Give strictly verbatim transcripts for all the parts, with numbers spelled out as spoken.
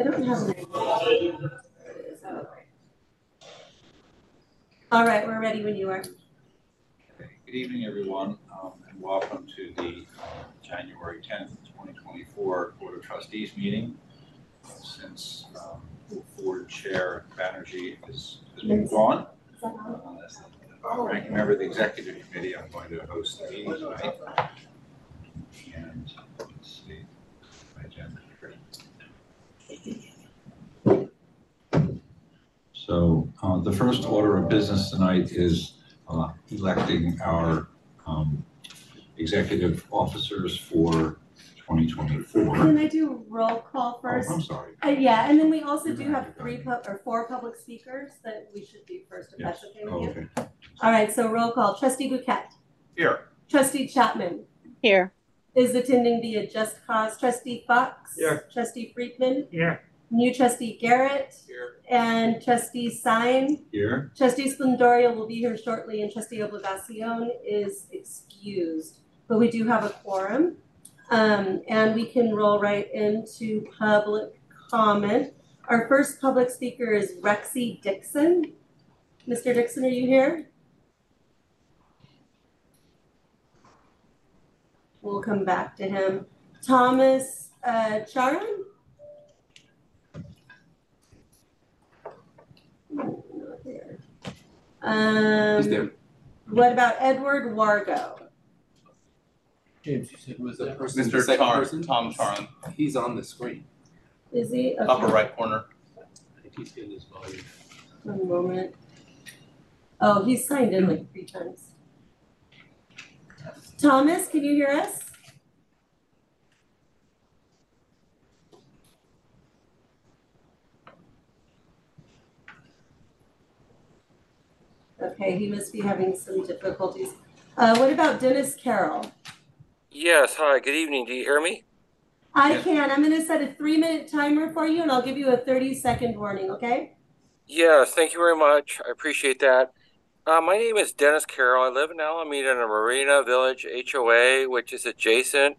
I don't have an idea. All right, we're ready when you are. Good evening, everyone, um, and welcome to the uh, January tenth, twenty twenty-four Board of Trustees meeting. Uh, since um, Board Chair Banerjee has moved on, uh, as the ranking member of the Executive Committee, I'm going to host the meeting tonight. And let's see my agenda here. So uh, the first order of business tonight is uh, electing our um, executive officers for twenty twenty-four. Can I do a roll call first? Oh, I'm sorry. Uh, yeah, and then we also do have three pub or four public speakers that we should do first, if yes. That's okay with oh, you. Okay. All right, so roll call. Trustee Bouquet. Here. Trustee Chapman. Here. Is attending via Just Cause. Trustee Fox. Here. Trustee Friedman. Here. New Trustee Garrett. Here. And Trustee Sine. Here. Trustee Splendoria will be here shortly, and Trustee Obligacion is excused. But we do have a quorum. Um, and we can roll right into public comment. Our first public speaker is Rexy Dixon. Mister Dixon, are you here? We'll come back to him. Thomas uh, Charon? No, not there. Um, He's there. What about Edward Wargo? It was the person, Mister The Charn, person? Tom Charon. He's on the screen. Is he? Okay. Upper right corner. I think he's getting his volume. One moment. Oh, he's signed in like three times. Thomas, can you hear us? Okay, he must be having some difficulties. Uh, what about Dennis Carroll? Yes, hi, good evening. Do you hear me? I yes. can. I'm going to set a three minute timer for you, and I'll give you a thirty second warning, okay? Yes, thank you very much. I appreciate that. Uh, my name is Dennis Carroll. I live in Alameda in a Marina Village H O A, which is adjacent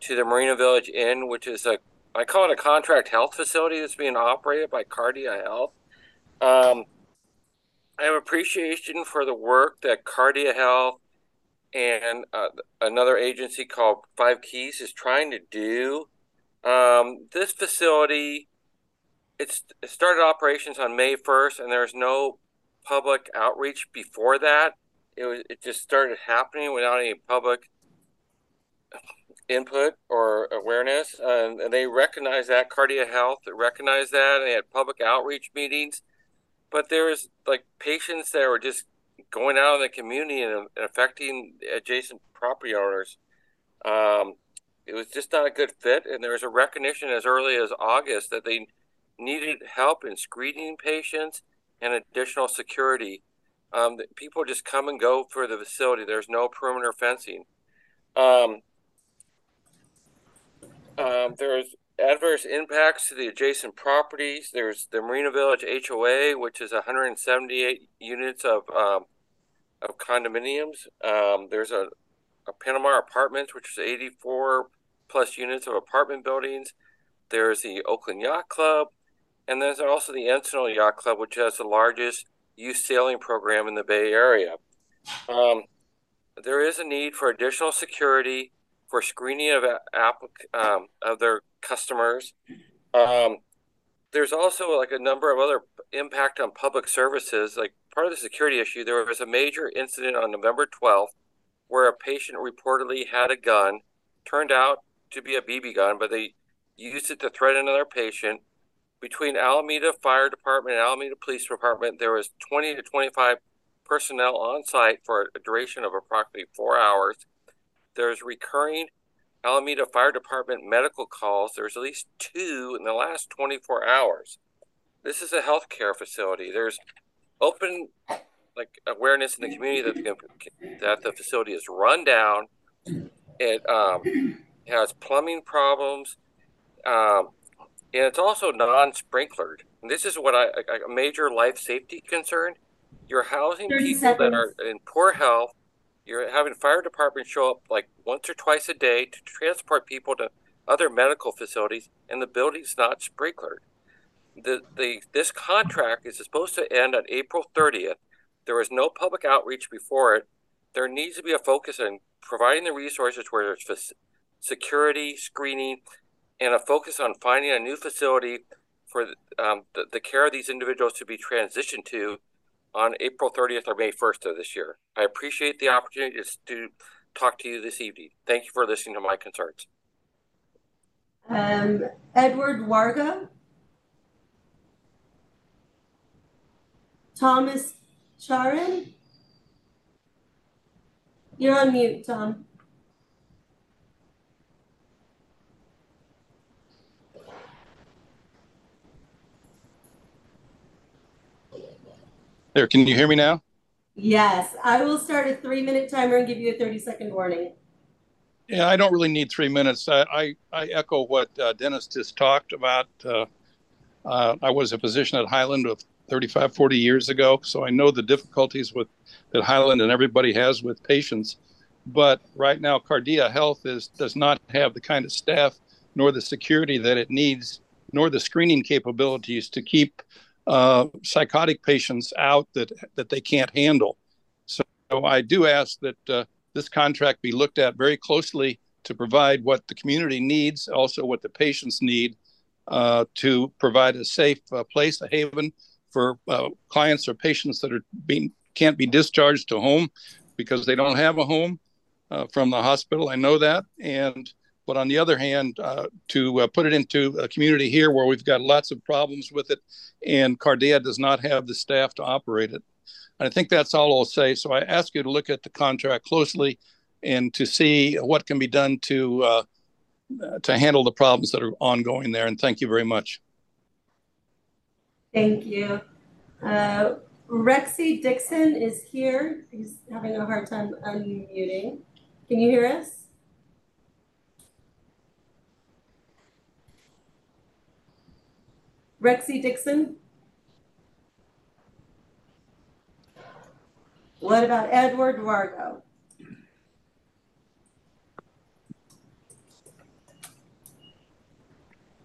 to the Marina Village Inn, which is a, I call it a contract health facility that's being operated by Cardea Health. Um, I have appreciation for the work that Cardea Health and uh, another agency called Five Keys is trying to do. Um, this facility, it's, it started operations on May first, and there's no public outreach before that. It was, it just started happening without any public input or awareness. Um, and they recognized that, Cardea Health recognized that, and they had public outreach meetings. But there was like patients that were just going out in the community and affecting adjacent property owners. Um, it was just not a good fit. And there was a recognition as early as August that they needed help in screening patients and additional security. Um, people just come and go for the facility. There's no perimeter fencing. Um, um, there's adverse impacts to the adjacent properties. There's the Marina Village H O A, which is one hundred seventy-eight units of um, of condominiums. Um, there's a, a Panama Apartments, which is eighty-four plus units of apartment buildings. There's the Oakland Yacht Club, and there's also the Encinal Yacht Club, which has the largest youth sailing program in the Bay Area. Um, there is a need for additional security for screening of applic- um, of their customers. Um, there's also like a number of other impact on public services. Like part of the security issue, there was a major incident on November twelfth where a patient reportedly had a gun, turned out to be a B B gun, but they used it to threaten another patient. Between Alameda Fire Department and Alameda Police Department, there was twenty to twenty-five personnel on site for a duration of approximately four hours. There's recurring Alameda Fire Department medical calls. There's at least two in the last twenty-four hours. This is a healthcare facility. There's open like awareness in the community that the, that the facility is run down. It um, has plumbing problems, um, and it's also non-sprinklered. And this is what I, a major life safety concern. You're housing people that are in poor health. You're having fire departments show up like once or twice a day to transport people to other medical facilities, and the building's not sprinklered. The, the, this contract is supposed to end on April thirtieth. There was no public outreach before it. There needs to be a focus on providing the resources where there's fac- security, screening, and a focus on finding a new facility for um, the, the care of these individuals to be transitioned to on April thirtieth or May first of this year. I appreciate the opportunity to talk to you this evening. Thank you for listening to my concerns. Um, Edward Warga. Thomas Charon. You're on mute, Tom. There, can you hear me now? Yes, I will start a three-minute timer and give you a thirty-second warning. Yeah, I don't really need three minutes. I, I, I echo what uh, Dennis just talked about. Uh, uh, I was a physician at Highland of thirty-five, forty years ago, so I know the difficulties with that Highland and everybody has with patients. But right now, Cardea Health is, does not have the kind of staff, nor the security that it needs, nor the screening capabilities to keep uh, psychotic patients out that, that they can't handle. So I do ask that uh, this contract be looked at very closely to provide what the community needs, also what the patients need, uh, to provide a safe uh, place, a haven for uh, clients or patients that are being can't be discharged to home because they don't have a home uh, from the hospital. I know that. And but on the other hand, uh, to uh, put it into a community here where we've got lots of problems with it, and Cardea does not have the staff to operate it. And I think that's all I'll say. So I ask you to look at the contract closely and to see what can be done to uh, to handle the problems that are ongoing there. And thank you very much. Thank you. Uh, Rexy Dixon is here. He's having a hard time unmuting. Can you hear us? Rexy Dixon? What about Edward Wargo?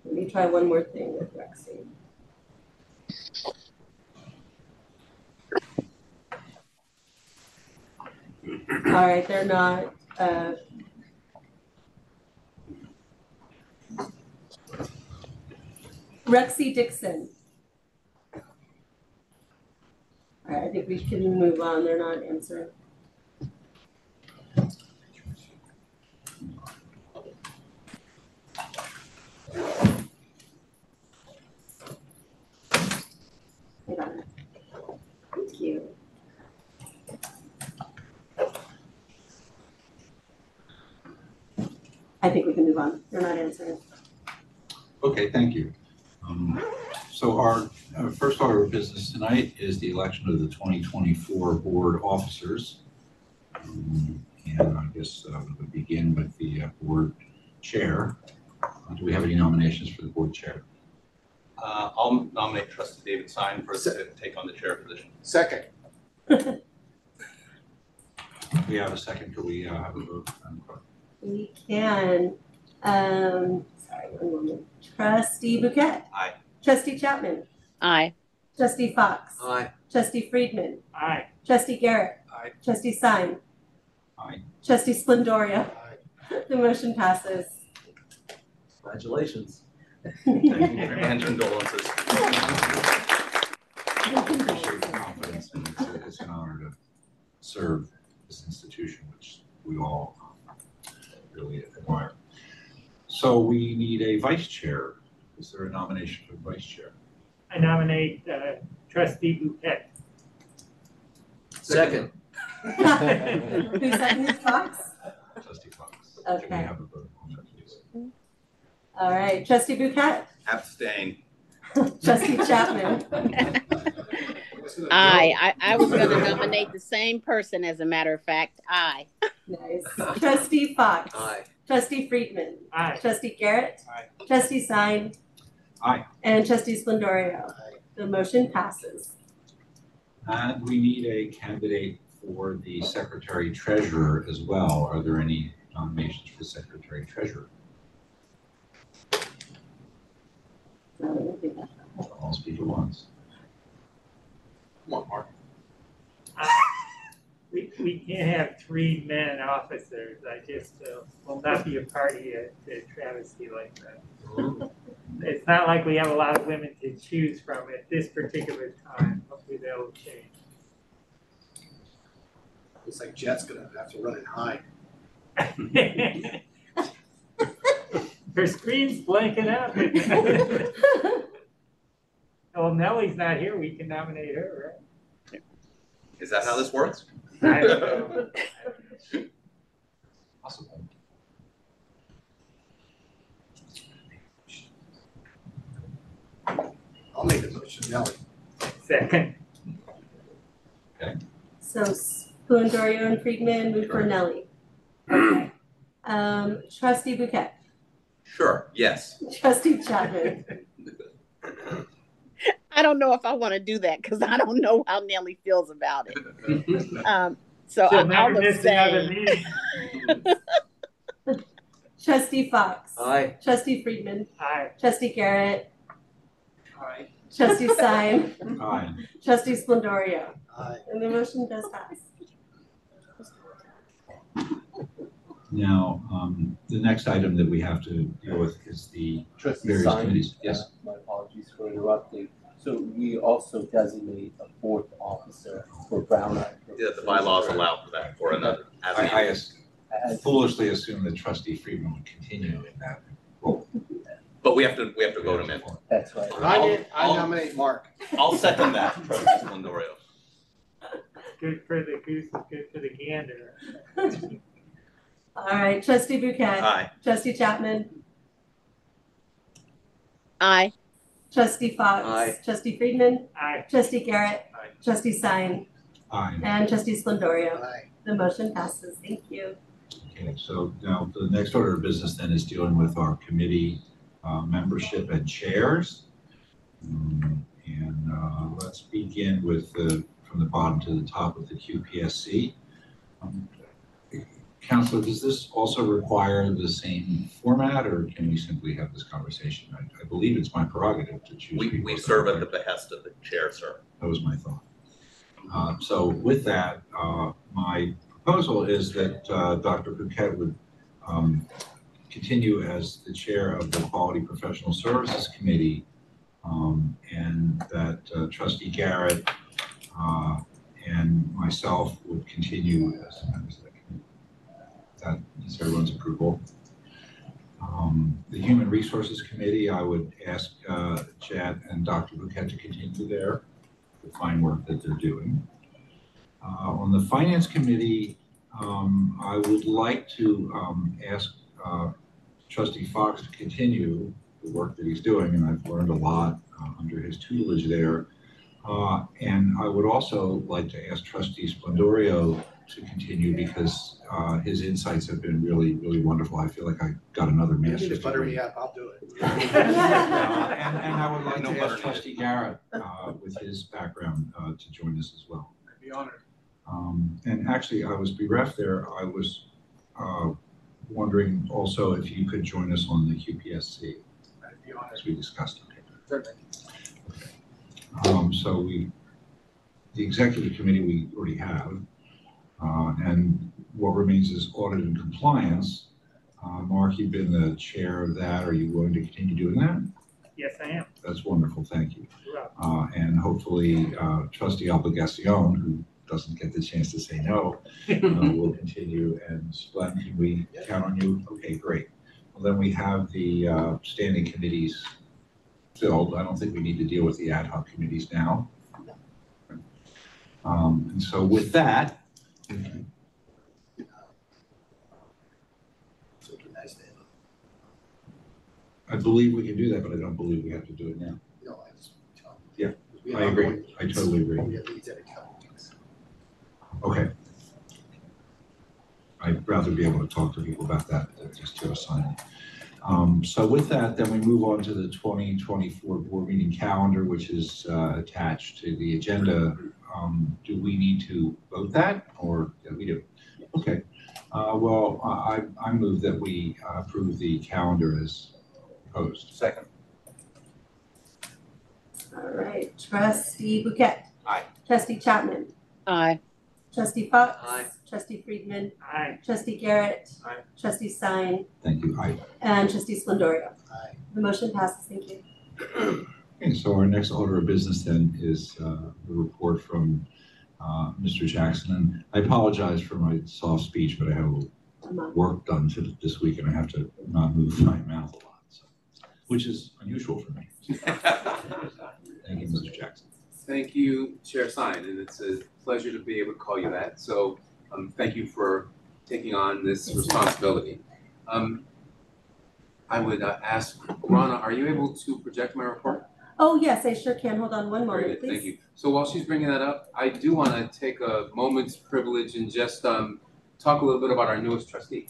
Let me try one more thing with Rexy. All right, they're not. Uh... Rexy Dixon. All right, I think we can move on. They're not answering. Hold on. Thank you. I think we can move on. They're not answering. Okay, thank you. Um, so our, our first order of business tonight is the election of the twenty twenty-four board officers. Um, and I guess uh, we'll begin with the uh, board chair. Uh, do we have any nominations for the board chair? Uh, I'll nominate Trustee David Sine for to take on the chair position. Second. We have a second. Can we uh, have a vote? We can. Um, sorry, one moment. Trustee Bouquet. Aye. Trustee Chapman. Aye. Trustee Fox. Aye. Trustee Friedman. Aye. Trustee Garrett. Aye. Trustee Sine. Aye. Trustee Splendoria. Aye. The motion passes. Congratulations. Thank you for and condolences. Appreciate the confidence, and it's, a, it's an honor to serve this institution, which we all really admire. So we need a vice chair. Is there a nomination for vice chair? I nominate uh, Trustee Bouquet. Second. Who seconded Fox? Trustee Fox. Okay. Can we have a vote on that, please? All right. Trustee Bouquet? Abstain. Trustee Chapman? Aye. I, I was going to nominate the same person, as a matter of fact. Aye. Nice. Trustee Fox. Aye. Trustee Friedman. Aye. Trustee Garrett. Aye. Trustee Sine. Aye. And Trustee Splendorio. Aye. The motion passes. And we need a candidate for the Secretary Treasurer as well. Are there any nominations for Secretary Treasurer? I'll speak at once. Come on, Mark. Uh, we, we can't have three men officers. I just uh, will not be a party to travesty like that. It's not like we have a lot of women to choose from at this particular time. Hopefully that will change. Looks like Jet's going to have to run and hide. Her screen's blanking up. Well, Nellie's not here. We can nominate her, right? Is that how this works? I don't know. Awesome. I'll make the motion, Nellie. Second. Okay. So Spoon, Dorian, and Friedman move sure. for Nellie. Okay. Um, Trustee Bouquet. Sure, yes. Trustee Chapman. I don't know if I want to do that because I don't know how Nellie feels about it. Um, so She'll I will say. Trustee Fox. Aye. Trustee Friedman. Aye. Trustee Garrett. Aye. Trustee Sime. Aye. Trustee Splendorio. Aye. And the motion does pass. Now, um, the next item that we have to deal with is the Trustee various Sime, committees. Yes. Uh, my apologies for interrupting. So we also designate a fourth officer for Brown Act. Yeah, the bylaws right. allow for that for another. I, I as, as foolishly assume that Trustee Friedman would continue in that role. But we have to we have to vote him in. That's right. I, I'll, I'll, I nominate Mark. I'll second that, Trustee Splendorio. Good for the goose, good for the gander. All right, Trustee Bouquet. Aye. Trustee Chapman. Aye. Trustee Fox. Aye. Trustee Friedman. Aye. Trustee Garrett. Aye. Trustee Sine. Aye. And Trustee Splendorio. Aye. The motion passes. Thank you. Okay, so now the next order of business then is dealing with our committee uh, membership and chairs. Um, and uh, let's begin with the from the bottom to the top of the Q P S C. Um, Councilor, does this also require the same format, or can we simply have this conversation? I, I believe it's my prerogative to choose. We, we serve at the behest of the chair, sir. That was my thought. Uh, so with that, uh, my proposal is that uh, Doctor Bouquet would um, continue as the chair of the Quality Professional Services Committee, um, and that uh, Trustee Garrett uh, and myself would continue as members of the committee. That needs everyone's approval. Um, the Human Resources Committee, I would ask uh, Chad and Doctor Bouquet to continue there, the fine work that they're doing. Uh, on the Finance Committee, um, I would like to um, ask uh, Trustee Fox to continue the work that he's doing, and I've learned a lot uh, under his tutelage there. Uh, and I would also like to ask Trustee Splendorio to continue because uh, his insights have been really, really wonderful. I feel like I got another master's. You just butter me up, I'll do it. uh, and, and I would like no to ask Trustee Garrett uh, with his background uh, to join us as well. I'd be honored. Um, and actually, I was bereft there. I was uh, wondering also if you could join us on the Q P S C. I'd be honored. As we discussed. Okay. Certainly. Okay. Um, so we, the executive committee we already have. Uh, and what remains is audit and compliance. Uh, Mark, you've been the chair of that. Are you willing to continue doing that? Yes, I am. That's wonderful. Thank you. Uh, and hopefully, uh, Trustee Obligacion, who doesn't get the chance to say no, uh, will continue. And Splen, can we yes. count on you? Okay, great. Well, then we have the uh, standing committees filled. I don't think we need to deal with the ad hoc committees now. Um, and so with that, Mm-hmm. I believe we can do that, but I don't believe we have to do it now. No, I just yeah, I agree. I totally agree. Okay. I'd rather be able to talk to people about that than just to assign. Um, so with that, then we move on to the twenty twenty-four board meeting calendar, which is uh, attached to the agenda. Um, do we need to vote that, or yeah, we do? Okay. Uh, well, I, I move that we uh, approve the calendar as proposed. Second. All right. Trustee Bouquet. Aye. Trustee Chapman. Aye. Trustee Fox. Aye. Trustee Friedman. Aye. Trustee Garrett. Aye. Trustee Stein. Thank you. Aye. And Trustee Splendorio. Aye. The motion passes. Thank you. Okay, so our next order of business then is uh, the report from uh, Mister Jackson. And I apologize for my soft speech, but I have work done for this week, and I have to not move my mouth a lot, so, which is unusual for me. Thank you, Mister Jackson. Thank you, Chair Stein, and it's a pleasure to be able to call you that. So um, thank you for taking on this responsibility. Um, I would uh, ask, Rana, are you able to project my report? Oh, yes, I sure can. Hold on one moment, Great, please. Thank you. So while she's bringing that up, I do want to take a moment's privilege and just um, talk a little bit about our newest trustee,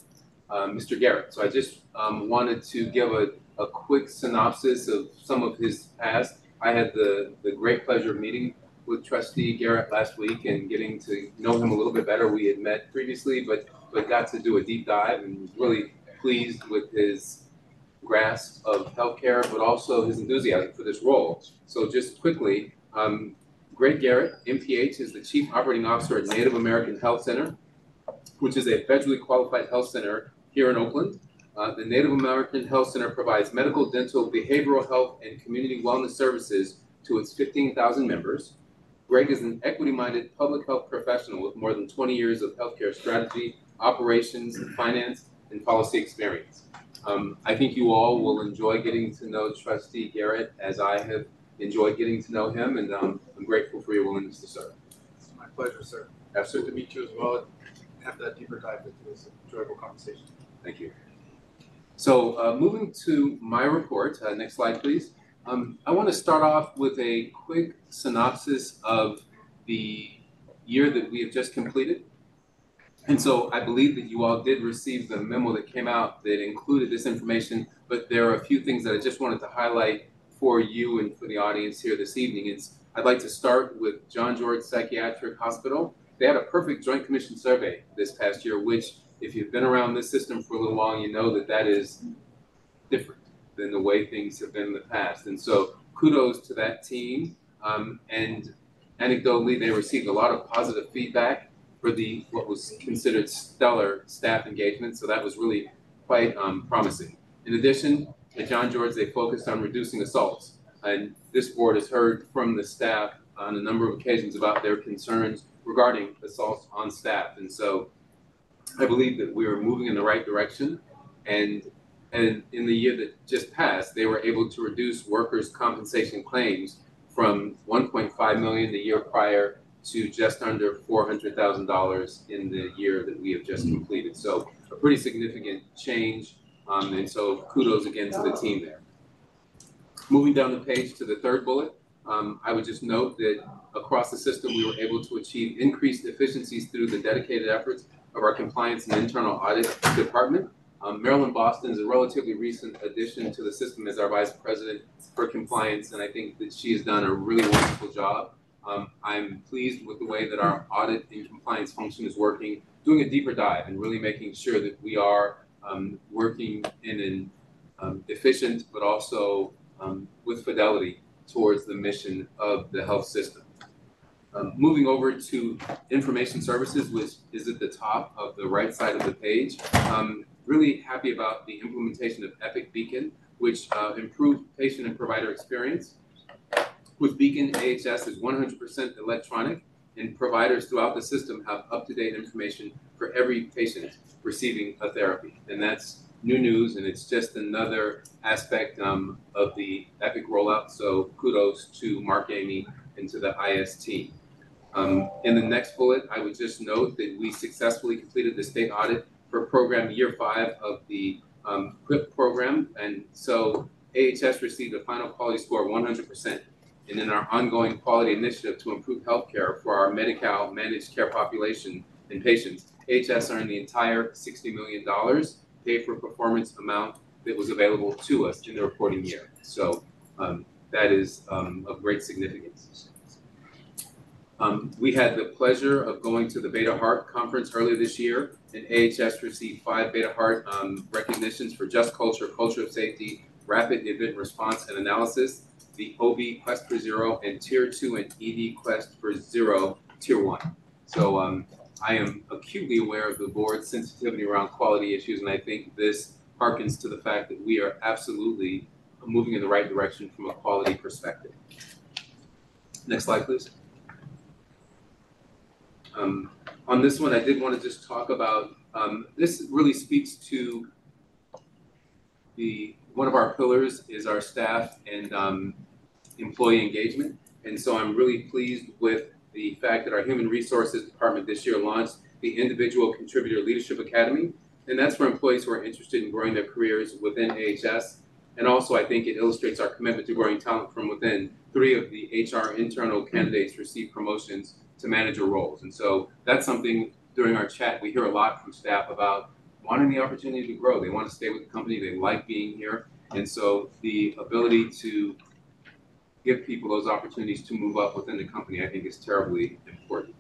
uh, Mister Garrett. So I just um, wanted to give a, a quick synopsis of some of his past. I had the, the great pleasure of meeting with Trustee Garrett last week and getting to know him a little bit better. We had met previously, but, but got to do a deep dive and was really pleased with his grasp of healthcare, but also his enthusiasm for this role. So just quickly, um, Greg Garrett, M P H, is the Chief Operating Officer at Native American Health Center, which is a federally qualified health center here in Oakland. Uh, the Native American Health Center provides medical, dental, behavioral health, and community wellness services to its fifteen thousand members. Greg is an equity-minded public health professional with more than twenty years of healthcare strategy, operations, finance, and policy experience. Um, I think you all will enjoy getting to know Trustee Garrett as I have enjoyed getting to know him, and um, I'm grateful for your willingness to serve. It's my pleasure, sir. Absolutely. Good to meet you as well. Have that deeper dive into this enjoyable conversation. Thank you. So uh, moving to my report, uh, next slide, please. Um, I want to start off with a quick synopsis of the year that we have just completed. And so I believe that you all did receive the memo that came out that included this information, but there are a few things that I just wanted to highlight for you and for the audience here this evening. It's, I'd like to start with John George Psychiatric Hospital. They had a perfect Joint Commission survey this past year, which if you've been around this system for a little while, you know that that is different than the way things have been in the past. And so kudos to that team. Um, and anecdotally, they received a lot of positive feedback for the what was considered stellar staff engagement. So that was really quite um, promising. In addition, at John George, they focused on reducing assaults. And this board has heard from the staff on a number of occasions about their concerns regarding assaults on staff. And so I believe that we are moving in the right direction, and and in the year that just passed, they were able to reduce workers' compensation claims from one point five million dollars the year prior to just under four hundred thousand dollars in the year that we have just completed. So a pretty significant change, um, and so kudos again to the team there. Moving down the page to the third bullet, um, I would just note that across the system, we were able to achieve increased efficiencies through the dedicated efforts of our compliance and internal audit department. Um, Marilyn Boston is a relatively recent addition to the system as our vice president for compliance, and I think that she has done a really wonderful job. Um, I'm pleased with the way that our audit and compliance function is working, doing a deeper dive and really making sure that we are um, working in an um, efficient, but also um, with fidelity towards the mission of the health system. Um, moving over to information services, which is at the top of the right side of the page. Um, really happy about the implementation of Epic Beacon, which uh, improved patient and provider experience. With Beacon, A H S is one hundred percent electronic, and providers throughout the system have up-to-date information for every patient receiving a therapy. And that's new news, and it's just another aspect um, of the Epic rollout. So kudos to Mark Amy and to the I S team. Um, in the next bullet, I would just note that we successfully completed the state audit for program year five of the um, Q I P program. And so A H S received a final quality score of one hundred percent. And in our ongoing quality initiative to improve healthcare for our Medi-Cal managed care population and patients, A H S earned the entire sixty million dollars pay for performance amount that was available to us in the reporting year. So um, that is um, of great significance. Um, we had the pleasure of going to the Beta Heart conference earlier this year, and A H S received five Beta Heart um, recognitions for Just Culture, Culture of Safety, Rapid Event Response and Analysis. the O B Quest for Zero, and Tier two and E D Quest for Zero, Tier one. So um, I am acutely aware of the board's sensitivity around quality issues, and I think this harkens to the fact that we are absolutely moving in the right direction from a quality perspective. Next slide, please. Um, on this one, I did want to just talk about, um, this really speaks to the, one of our pillars is our staff and um, employee engagement. And so I'm really pleased with the fact that our Human Resources Department this year launched the Individual Contributor Leadership Academy. And that's for employees who are interested in growing their careers within A H S. And also, I think it illustrates our commitment to growing talent from within. Three of the H R internal candidates received promotions to manager roles. And so that's something during our chat, we hear a lot from staff about wanting the opportunity to grow. They want to stay with the company. They like being here. And so the ability to give people those opportunities to move up within the company, I think, is terribly important.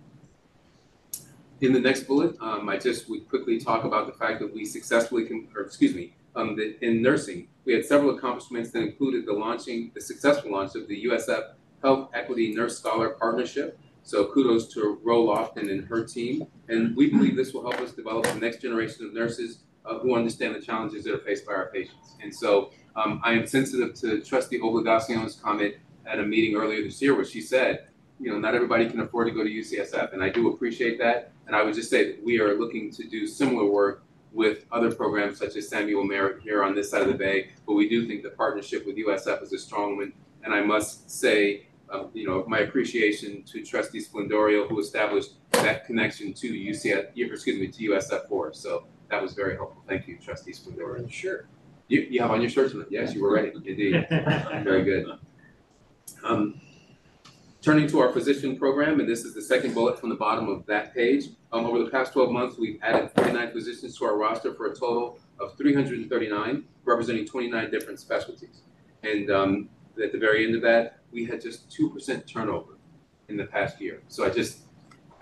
In the next bullet, um, I just would quickly talk about the fact that we successfully, com or excuse me, um, that in nursing, we had several accomplishments that included the launching, the successful launch of the U S F Health Equity Nurse Scholar Partnership. So kudos to Ro Lofton and her team. And we believe this will help us develop the next generation of nurses uh, who understand the challenges that are faced by our patients. And so um, I am sensitive to Trustee Obligacion's comment at a meeting earlier this year where she said, you know, not everybody can afford to go to U C S F. And I do appreciate that. And I would just say that we are looking to do similar work with other programs such as Samuel Merritt here on this side of the bay. But we do think the partnership with U S F is a strong one. And I must say, Uh, you know, my appreciation to Trustee Splendorio, who established that connection to U C F, excuse me, to U S F for us. So that was very helpful. Thank you, Trustee Splendorio. Sure. You, you have on your shirt tonight. Yes, you were ready. Indeed. Very good. Um, turning to our physician program, and this is the second bullet from the bottom of that page. Um, over the past twelve months, we've added forty-nine physicians to our roster for a total of three hundred thirty-nine, representing twenty-nine different specialties. And um, at the very end of that, we had just two percent turnover in the past year. So I just,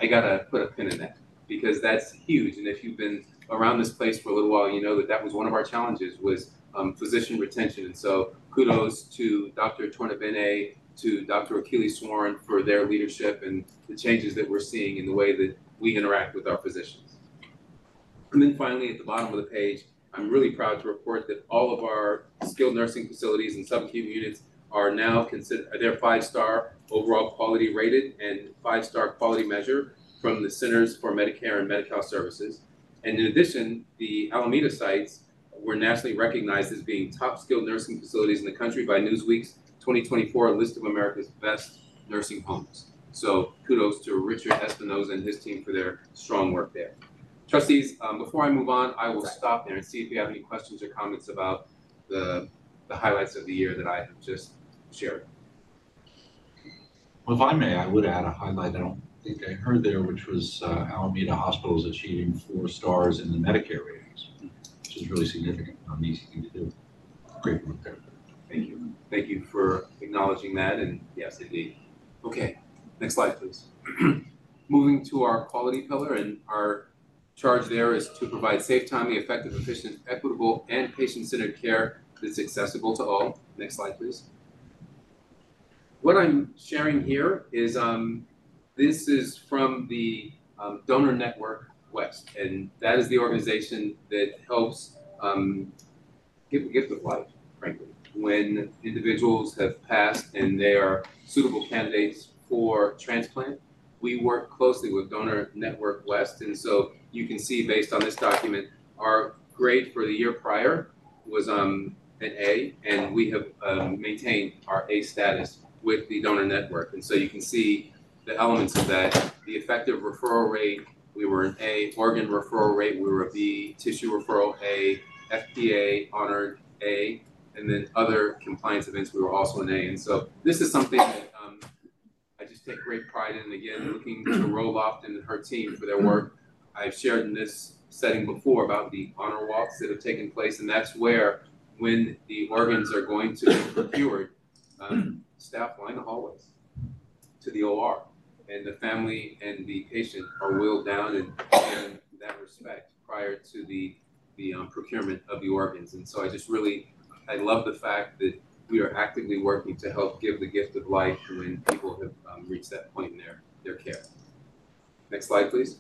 I gotta put a pin in that because that's huge. And if you've been around this place for a little while, you know that that was one of our challenges was um, physician retention. And so kudos to Doctor Tornabene, to Doctor Achilles Swarren for their leadership and the changes that we're seeing in the way that we interact with our physicians. And then finally, at the bottom of the page, I'm really proud to report that all of our skilled nursing facilities and sub-acute units are now considered, they're five-star overall quality rated and five-star quality measure from the Centers for Medicare and Medi-Cal Services. And in addition, the Alameda sites were nationally recognized as being top skilled nursing facilities in the country by Newsweek's twenty twenty-four list of America's best nursing homes. So kudos to Richard Espinoza and his team for their strong work there. Trustees, um, before I move on, I will stop there and see if you have any questions or comments about the, the highlights of the year that I have just shared. Well, if I may, I would add a highlight I don't think I heard there, which was uh, Alameda Hospital's achieving four stars in the Medicare ratings, which is really significant, not an easy thing to do. Great work there. Thank you. Thank you for acknowledging that, and yes, indeed. Okay, next slide, please. Moving to our quality pillar, and our charge there is to provide safe, timely, effective, efficient, equitable, and patient-centered care that's accessible to all. Next slide, please. What I'm sharing here is um, this is from the um, Donor Network West, and that is the organization that helps um, give the gift of life, frankly, when individuals have passed and they are suitable candidates for transplant. We work closely with Donor Network West, and so you can see based on this document, our grade for the year prior was um, an A, and we have uh, maintained our A status with the donor network. And so you can see the elements of that. The effective referral rate, we were an A. Organ referral rate, we were a B. Tissue referral, A. F P A honored, A. And then other compliance events, we were also an A. And so this is something that um, I just take great pride in. Again, looking to Ro Lofton and her team for their work. I've shared in this setting before about the honor walks that have taken place. And that's where, when the organs are going to be procured, um, staff line the hallways to the O R, and the family and the patient are wheeled down in, in that respect prior to the, the um, procurement of the organs. And so I just really, I love the fact that we are actively working to help give the gift of life when people have um, reached that point in their, their care. Next slide, please.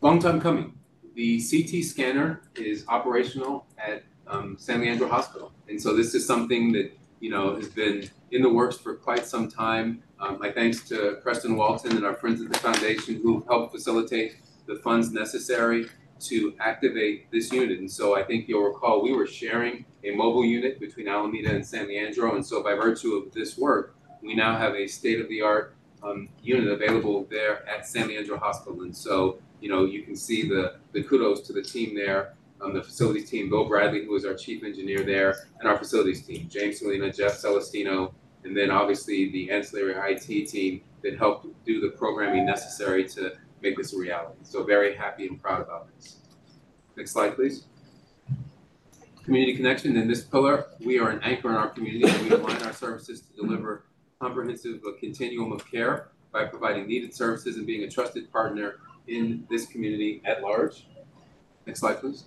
Long time coming. The C T scanner is operational at um, San Leandro Hospital. And so this is something that, you know, has been in the works for quite some time. Um, my thanks to Preston Walton and our friends at the foundation who helped facilitate the funds necessary to activate this unit. And so I think you'll recall we were sharing a mobile unit between Alameda and San Leandro. And so by virtue of this work, we now have a state-of-the-art um, unit available there at San Leandro Hospital. And so, you know, you can see the, the kudos to the team there, um, the facilities team, Bill Bradley, who is our chief engineer there, and our facilities team, James Salina, Jeff Celestino, and then obviously the ancillary I T team that helped do the programming necessary to make this a reality. So very happy and proud about this. Next slide, please. Community connection. In this pillar, we are an anchor in our community, and we align our services to deliver comprehensive a continuum of care by providing needed services and being a trusted partner in this community at large. Next slide, please.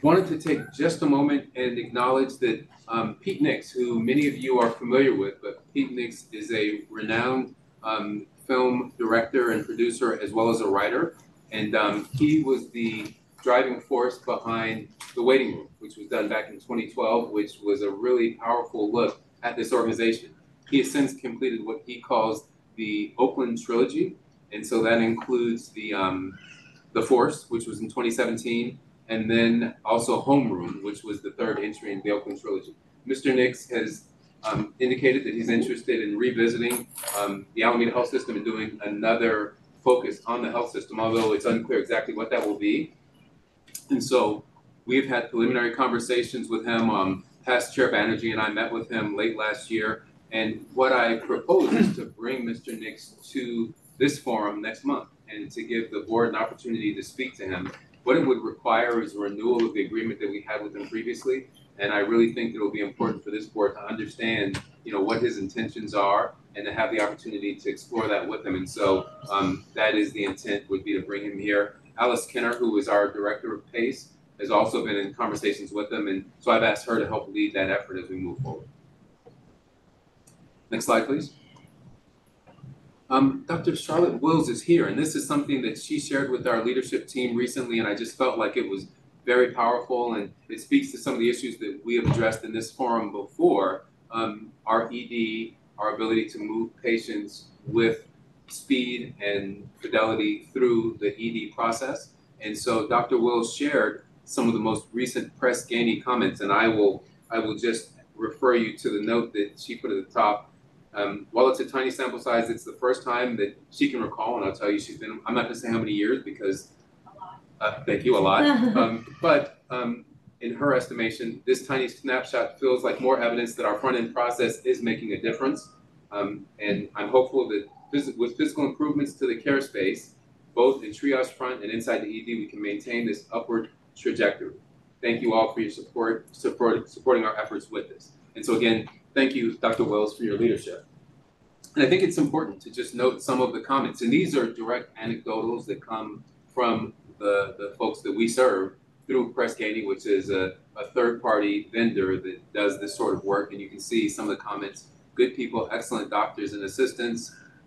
Wanted to take just a moment and acknowledge that um, Pete Nicks, who many of you are familiar with, but Pete Nicks is a renowned um, film director and producer, as well as a writer. And um, he was the driving force behind The Waiting Room, which was done back in twenty twelve, which was a really powerful look at this organization. He has since completed what he calls the Oakland Trilogy. And so that includes the, um, the Force, which was in twenty seventeen, and then also Homeroom, which was the third entry in the Oakland Trilogy. Mister Nicks has Um, indicated that he's interested in revisiting um, the Alameda Health System and doing another focus on the health system, although it's unclear exactly what that will be. And so we've had preliminary conversations with him. Um, past Chair Banerjee and I met with him late last year. And what I propose is to bring Mister Nicks to this forum next month and to give the board an opportunity to speak to him. What it would require is a renewal of the agreement that we had with him previously. And I really think that it will be important for this board to understand, you know, what his intentions are and to have the opportunity to explore that with him. And so um, that is the intent, would be to bring him here. Alice Kenner, who is our director of PACE, has also been in conversations with him. And so I've asked her to help lead that effort as we move forward. Next slide, please. Um, Doctor Charlotte Wills is here. And this is something that she shared with our leadership team recently. And I just felt like it was very powerful, and it speaks to some of the issues that we have addressed in this forum before. Um, our E D, our ability to move patients with speed and fidelity through the E D process. And so Doctor Wills shared some of the most recent Press Ganey comments, and I will, I will just refer you to the note that she put at the top. Um, while it's a tiny sample size, it's the first time that she can recall, and I'll tell you she's been, I'm not going to say how many years because Uh, thank you a lot. Um, but um, in her estimation, this tiny snapshot feels like more evidence that our front end process is making a difference. Um, and I'm hopeful that phys with physical improvements to the care space, both in triage front and inside the E D, we can maintain this upward trajectory. Thank you all for your support, support supporting our efforts with this. And so again, thank you, Doctor Wills, for your leadership. And I think it's important to just note some of the comments. And these are direct anecdotals that come from The, the folks that we serve through Press Ganey, which is a, a third-party vendor that does this sort of work. And you can see some of the comments: good people, excellent doctors and assistants,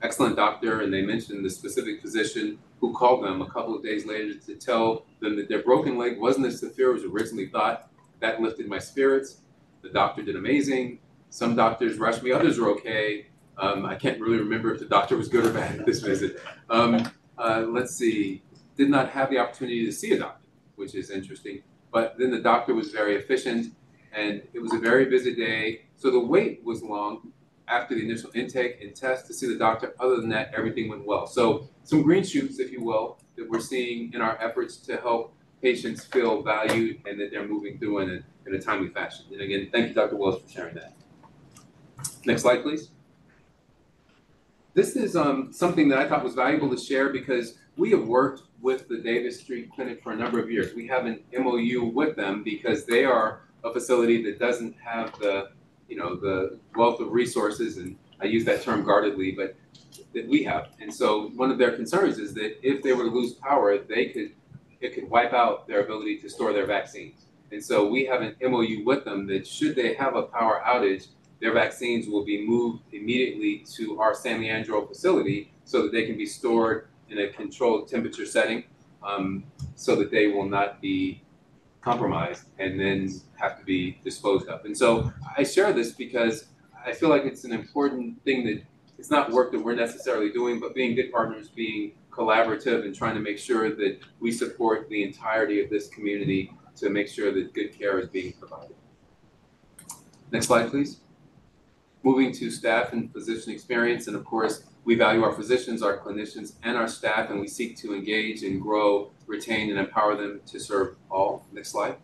excellent doctor, and they mentioned the specific physician who called them a couple of days later to tell them that their broken leg wasn't as severe as originally thought. That lifted my spirits. The doctor did amazing. Some doctors rushed me, others were okay. Um, I can't really remember if the doctor was good or bad at this visit. Um, uh, let's see. Did not have the opportunity to see a doctor, which is interesting. But then the doctor was very efficient, and it was a very busy day. So the wait was long after the initial intake and test to see the doctor. Other than that, everything went well. So some green shoots, if you will, that we're seeing in our efforts to help patients feel valued and that they're moving through in a, in a timely fashion. And again, thank you, Doctor Wells, for sharing that. Next slide, please. This is um, something that I thought was valuable to share because we have worked with the Davis Street Clinic for a number of years. We have an M O U with them because they are a facility that doesn't have the, you know, the wealth of resources, and I use that term guardedly, but that we have. And so one of their concerns is that if they were to lose power, they could, it could wipe out their ability to store their vaccines. And so we have an M O U with them that should they have a power outage, their vaccines will be moved immediately to our San Leandro facility so that they can be stored in a controlled temperature setting um, so that they will not be compromised and then have to be disposed of. And so I share this because I feel like it's an important thing that it's not work that we're necessarily doing, but being good partners, being collaborative and trying to make sure that we support the entirety of this community to make sure that good care is being provided. Next slide, please. Moving to staff and physician experience, and of course, we value our physicians, our clinicians, and our staff, and we seek to engage and grow, retain, and empower them to serve all. Next slide.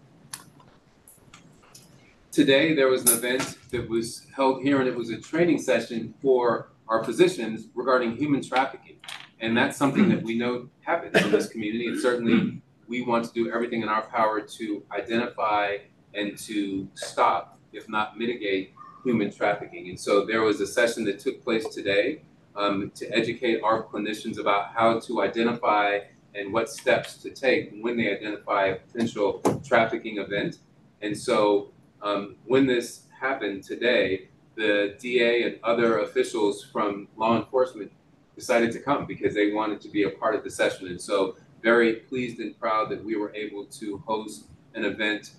Today, there was an event that was held here, and it was a training session for our physicians regarding human trafficking. And that's something that we know happens in this community, and certainly we want to do everything in our power to identify and to stop, if not mitigate, human trafficking. And so there was a session that took place today um, to educate our clinicians about how to identify and what steps to take when they identify a potential trafficking event. And so um, when this happened today, the D A and other officials from law enforcement decided to come because they wanted to be a part of the session. And so very pleased and proud that we were able to host an event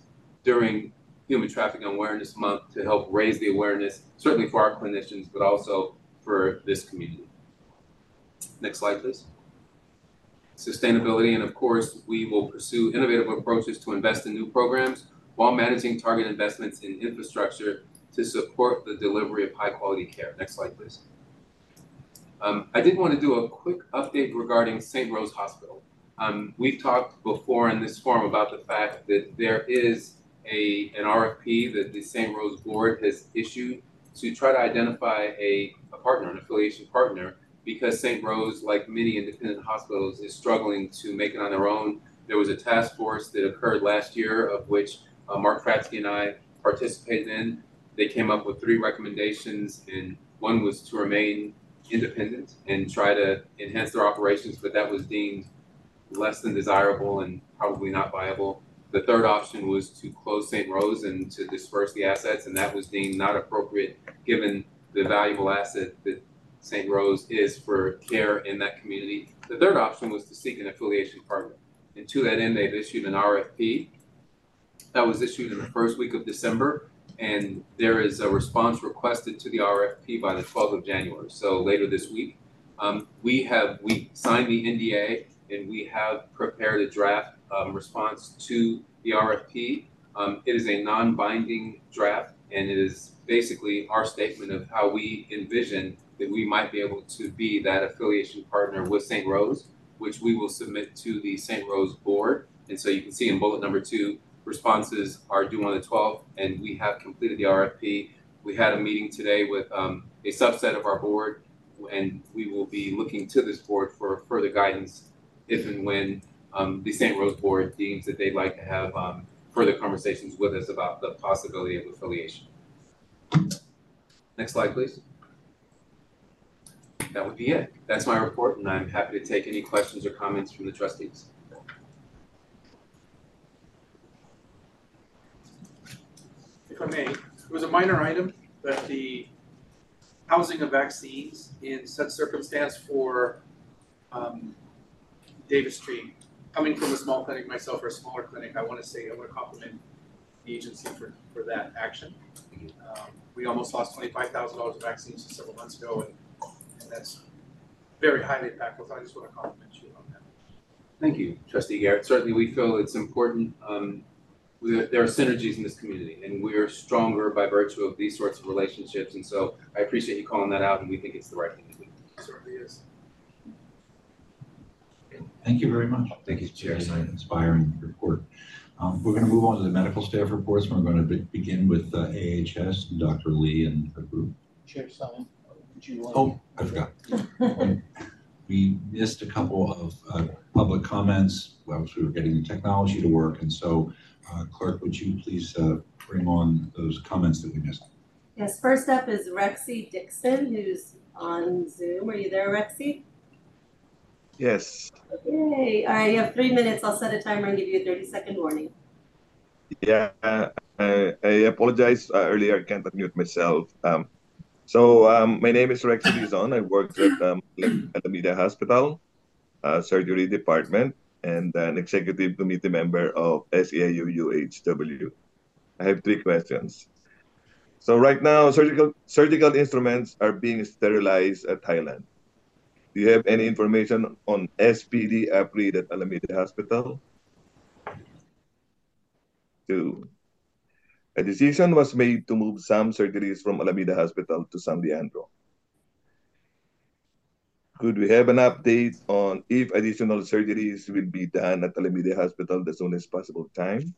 during Human Trafficking Awareness Month to help raise the awareness, certainly for our clinicians, but also for this community. Next slide, please. Sustainability, and of course, we will pursue innovative approaches to invest in new programs while managing target investments in infrastructure to support the delivery of high quality care. Next slide, please. Um, I did want to do a quick update regarding Saint Rose Hospital. Um, we've talked before in this forum about the fact that there is A, an R F P that the Saint Rose Board has issued to try to identify a, a partner, an affiliation partner, because Saint Rose, like many independent hospitals, is struggling to make it on their own. There was a task force that occurred last year of which uh, Mark Kratzky and I participated in. They came up with three recommendations, and one was to remain independent and try to enhance their operations, but that was deemed less than desirable and probably not viable. The third option was to close Saint Rose and to disperse the assets, and that was deemed not appropriate given the valuable asset that Saint Rose is for care in that community. The third option was to seek an affiliation partner. And to that end, they've issued an R F P that was issued in the first week of December, and there is a response requested to the R F P by the twelfth of January, so later this week. Um, we have we signed the N D A, and we have prepared a draft Um, response to the R F P. Um, it is a non-binding draft, and it is basically our statement of how we envision that we might be able to be that affiliation partner with Saint Rose, which we will submit to the Saint Rose Board. And so you can see in bullet number two, responses are due on the twelfth, and we have completed the R F P. We had a meeting today with um, a subset of our board, and we will be looking to this board for further guidance if and when Um, the Saint Rose Board deems that they'd like to have um, further conversations with us about the possibility of affiliation. Next slide, please. That would be it. That's my report, and I'm happy to take any questions or comments from the trustees. If I may, it was a minor item, but the housing of vaccines in such circumstance for um, Davis Street. Coming from a small clinic myself, or a smaller clinic, I want to say I want to compliment the agency for, for that action. Um, we almost lost twenty-five thousand dollars of vaccines just several months ago, and, and that's very highly impactful. So I just want to compliment you on that. Thank you, Trustee Garrett. Certainly we feel it's important. Um, we, there are synergies in this community, and we're stronger by virtue of these sorts of relationships. And so I appreciate you calling that out, and we think it's the right thing to do. It certainly is. Thank you very much. Thank you, Chair. It's an inspiring report. Um, we're going to move on to the medical staff reports. We're going to be begin with uh, A H S, and Doctor Lee, and her group. Chair Simon, would you want Oh, I forgot. We missed a couple of uh, public comments while we were getting the technology to work, and so, uh, Clerk, would you please uh, bring on those comments that we missed? Yes. First up is Rexy Dixon, who's on Zoom. Are you there, Rexy? Yes. Yay. All right, you have three minutes. I'll set a timer and give you a thirty second warning. Yeah, I, I apologize uh, earlier. I can't unmute myself. Um, so um, my name is Rexy Dixon. I worked at um, Alameda Hospital, uh, Surgery Department, and an Executive Committee member of S E I U U H W. I have three questions. So right now, surgical surgical instruments are being sterilized at Highland. Do you have any information on S P D upgrade at Alameda Hospital? Two, a decision was made to move some surgeries from Alameda Hospital to San Leandro. Could we have an update on if additional surgeries will be done at Alameda Hospital the soonest possible time?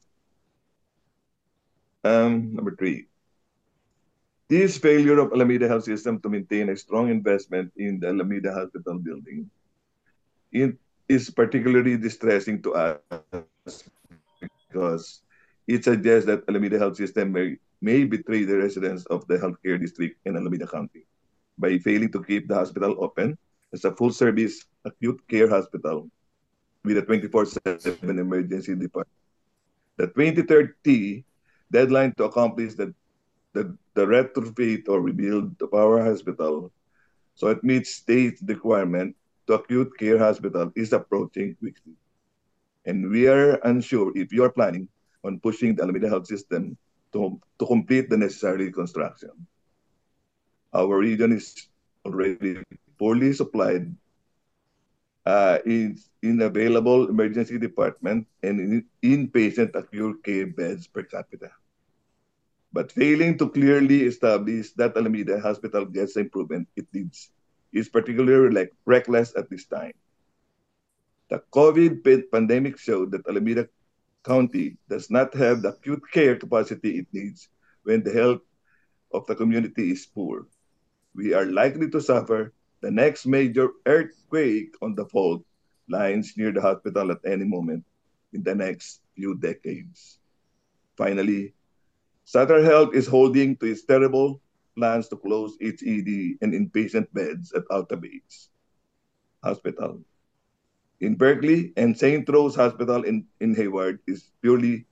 Um, number three, this failure of Alameda Health System to maintain a strong investment in the Alameda Hospital building is particularly distressing to us because it suggests that Alameda Health System may, may betray the residents of the healthcare district in Alameda County by failing to keep the hospital open as a full-service acute care hospital with a twenty-four seven emergency department. The twenty thirty deadline to accomplish the, the, the retrofit or rebuild of our hospital so it meets state requirement to acute care hospital is approaching quickly. And we are unsure if you are planning on pushing the Alameda Health System to, to complete the necessary construction. Our region is already poorly supplied uh, in, in available emergency department and in, inpatient acute care beds per capita. But failing to clearly establish that Alameda Hospital gets the improvement it needs is particularly like reckless at this time. The COVID pandemic showed that Alameda County does not have the acute care capacity it needs when the health of the community is poor. We are likely to suffer the next major earthquake on the fault lines near the hospital at any moment in the next few decades. Finally, Sutter Health is holding to its terrible plans to close its E D and inpatient beds at Alta Bates Hospital in Berkeley, and Saint Rose Hospital in, in Hayward is purely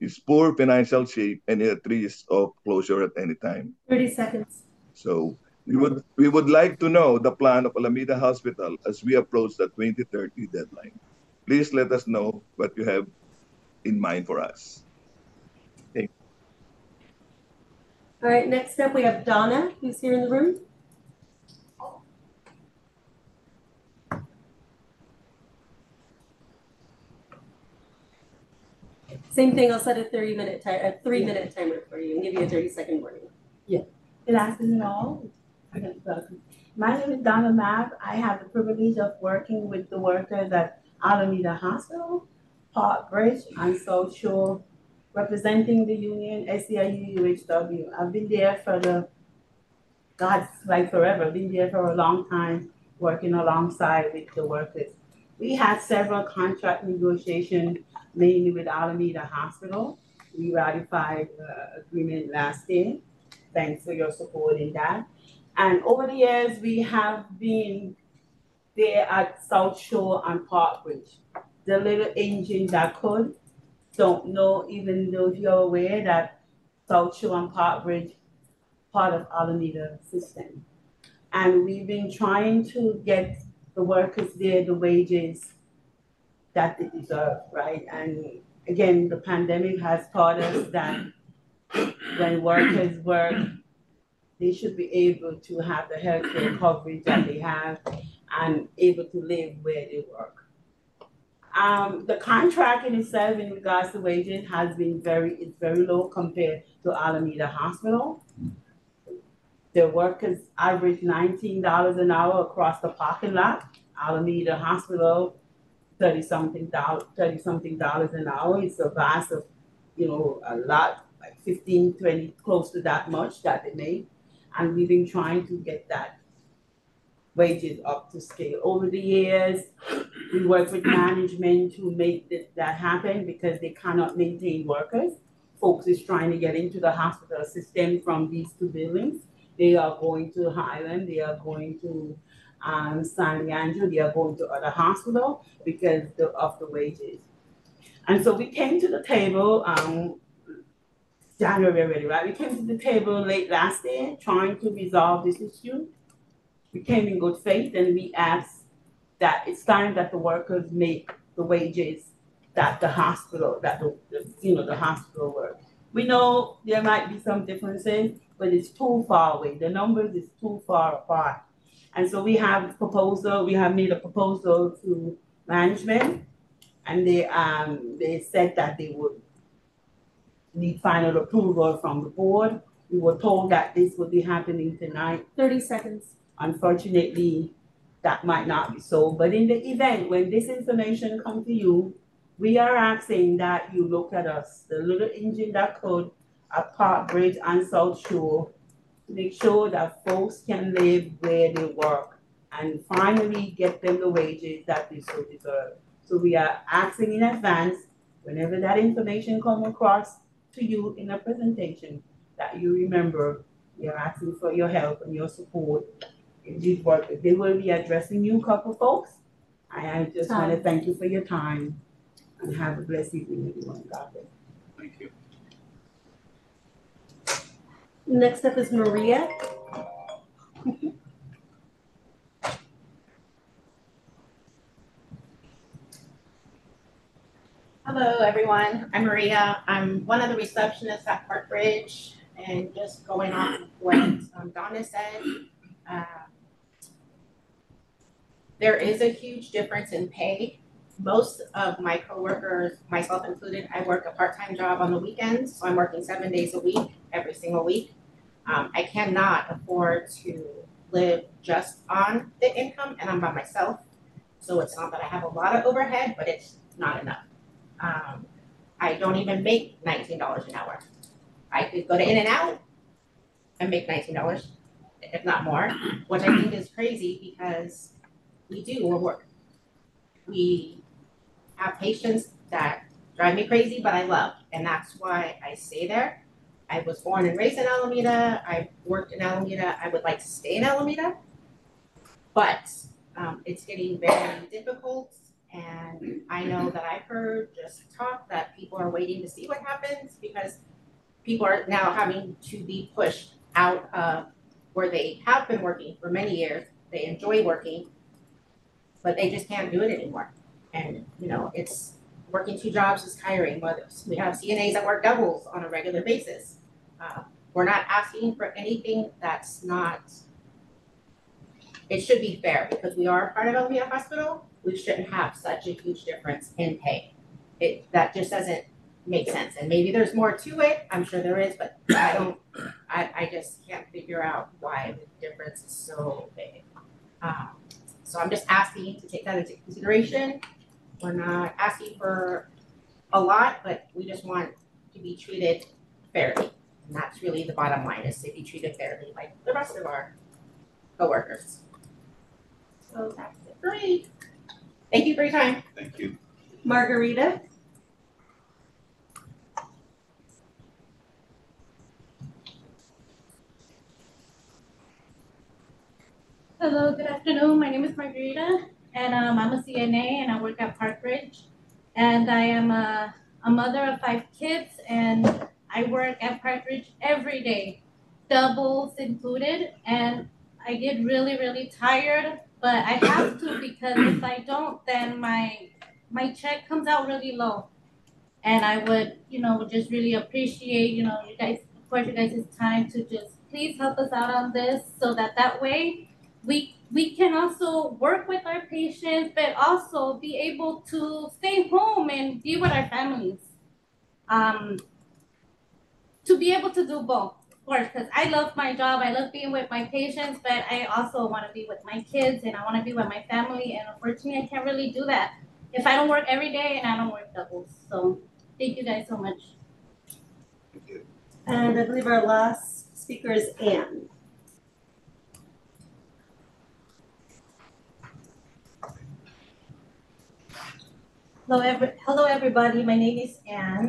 is poor financial shape and at risk of closure at any time. thirty seconds. So we would we would like to know the plan of Alameda Hospital as we approach the twenty thirty deadline. Please let us know what you have in mind for us. Thank you. All right, next up we have Donna, who's here in the room. Same thing, I'll set a thirty minute time, a three minute timer for you and give you a thirty second warning. Yeah. Good afternoon all. My name is Donna Mapp. I have the privilege of working with the workers at Alameda Hospital, Parkbridge, and South Shore, representing the union S E I U U H W. I've been there for the, God's like forever. I've been there for a long time, working alongside with the workers. We had several contract negotiations, mainly with Alameda Hospital. We ratified the agreement last year. Thanks for your support in that. And over the years, we have been there at South Shore and Parkbridge. The little engine that could, don't know, even though if you're aware that South Shore and Parkbridge, part of Alameda system. And we've been trying to get the workers there, the wages that they deserve, right? And again, the pandemic has taught us that when workers work, they should be able to have the healthcare coverage that they have and able to live where they work. Um, the contract in itself, in regards to wages, has been very, it's very low compared to Alameda Hospital. The workers average nineteen dollars an hour across the parking lot. Alameda Hospital, thirty something dollars an hour. It's a vast of, you know, a lot, like fifteen, twenty, close to that much that they make. And we've been trying to get that wages up to scale. Over the years, we work with management to make this, that happen because they cannot maintain workers. Folks is trying to get into the hospital system from these two buildings. They are going to Highland, they are going to um, San Leandro, they are going to other hospitals because the, of the wages. And so we came to the table, um, January already, right? We came to the table late last year trying to resolve this issue. We came in good faith and we asked that it's time that the workers make the wages that the hospital, that the, you know, the hospital work. We know there might be some differences, but it's too far away. The numbers is too far apart. And so we have a proposal, we have made a proposal to management, and they, um, they said that they would need final approval from the board. We were told that this would be happening tonight. thirty seconds. Unfortunately, that might not be so, but in the event when this information comes to you, we are asking that you look at us, the little engine that could at Parkbridge and South Shore, to make sure that folks can live where they work and finally get them the wages that they so deserve. So we are asking in advance, whenever that information comes across to you in a presentation, that you remember we are asking for your help and your support. Indeed, workers. They will be addressing you, couple folks. I just want to thank you for your time and have a blessed evening, everyone. God bless. Thank you. Next up is Maria. Hello, everyone. I'm Maria. I'm one of the receptionists at Parkbridge, and just going on what um, Donna said. Uh, There is a huge difference in pay. Most of my coworkers, myself included, I work a part-time job on the weekends, so I'm working seven days a week, every single week. Um, I cannot afford to live just on the income, and I'm by myself, so it's not that I have a lot of overhead, but it's not enough. Um, I don't even make nineteen dollars an hour. I could go to In-N-Out and make nineteen dollars, if not more, which I think is crazy because we do more work. We have patients that drive me crazy, but I love, and that's why I stay there. I was born and raised in Alameda. I worked in Alameda. I would like to stay in Alameda, but um, it's getting very difficult, and I know that I've heard just talk that people are waiting to see what happens because people are now having to be pushed out of where they have been working for many years. They enjoy working, but they just can't do it anymore. And, you know, it's working two jobs is tiring. We have C N As that work doubles on a regular basis. Uh, we're not asking for anything that's not, it should be fair because we are part of Alameda Hospital. We shouldn't have such a huge difference in pay. It, that just doesn't make sense. And maybe there's more to it. I'm sure there is, but I don't, I, I just can't figure out why the difference is so big. Um, So I'm just asking you to take that into consideration. We're not asking for a lot, but we just want to be treated fairly. And that's really the bottom line, is to be treated fairly like the rest of our coworkers. So that's it for me. Thank you for your time. Thank you. Margarita. Hello, good afternoon. My name is Margarita, and um, I'm a C N A, and I work at Parkbridge. And I am a, a mother of five kids, and I work at Parkbridge every day, doubles included. And I get really, really tired, but I have to because if I don't, then my my check comes out really low. And I would, you know, just really appreciate, you know, you guys, of course, you guys' time to just please help us out on this so that that way, We we can also work with our patients, but also be able to stay home and be with our families. Um, to be able to do both, of course, because I love my job. I love being with my patients, but I also want to be with my kids and I want to be with my family. And unfortunately, I can't really do that if I don't work every day and I don't work doubles. So thank you guys so much. Thank you. And I believe our last speaker is Anne. Hello, every, hello, everybody. My name is Anne.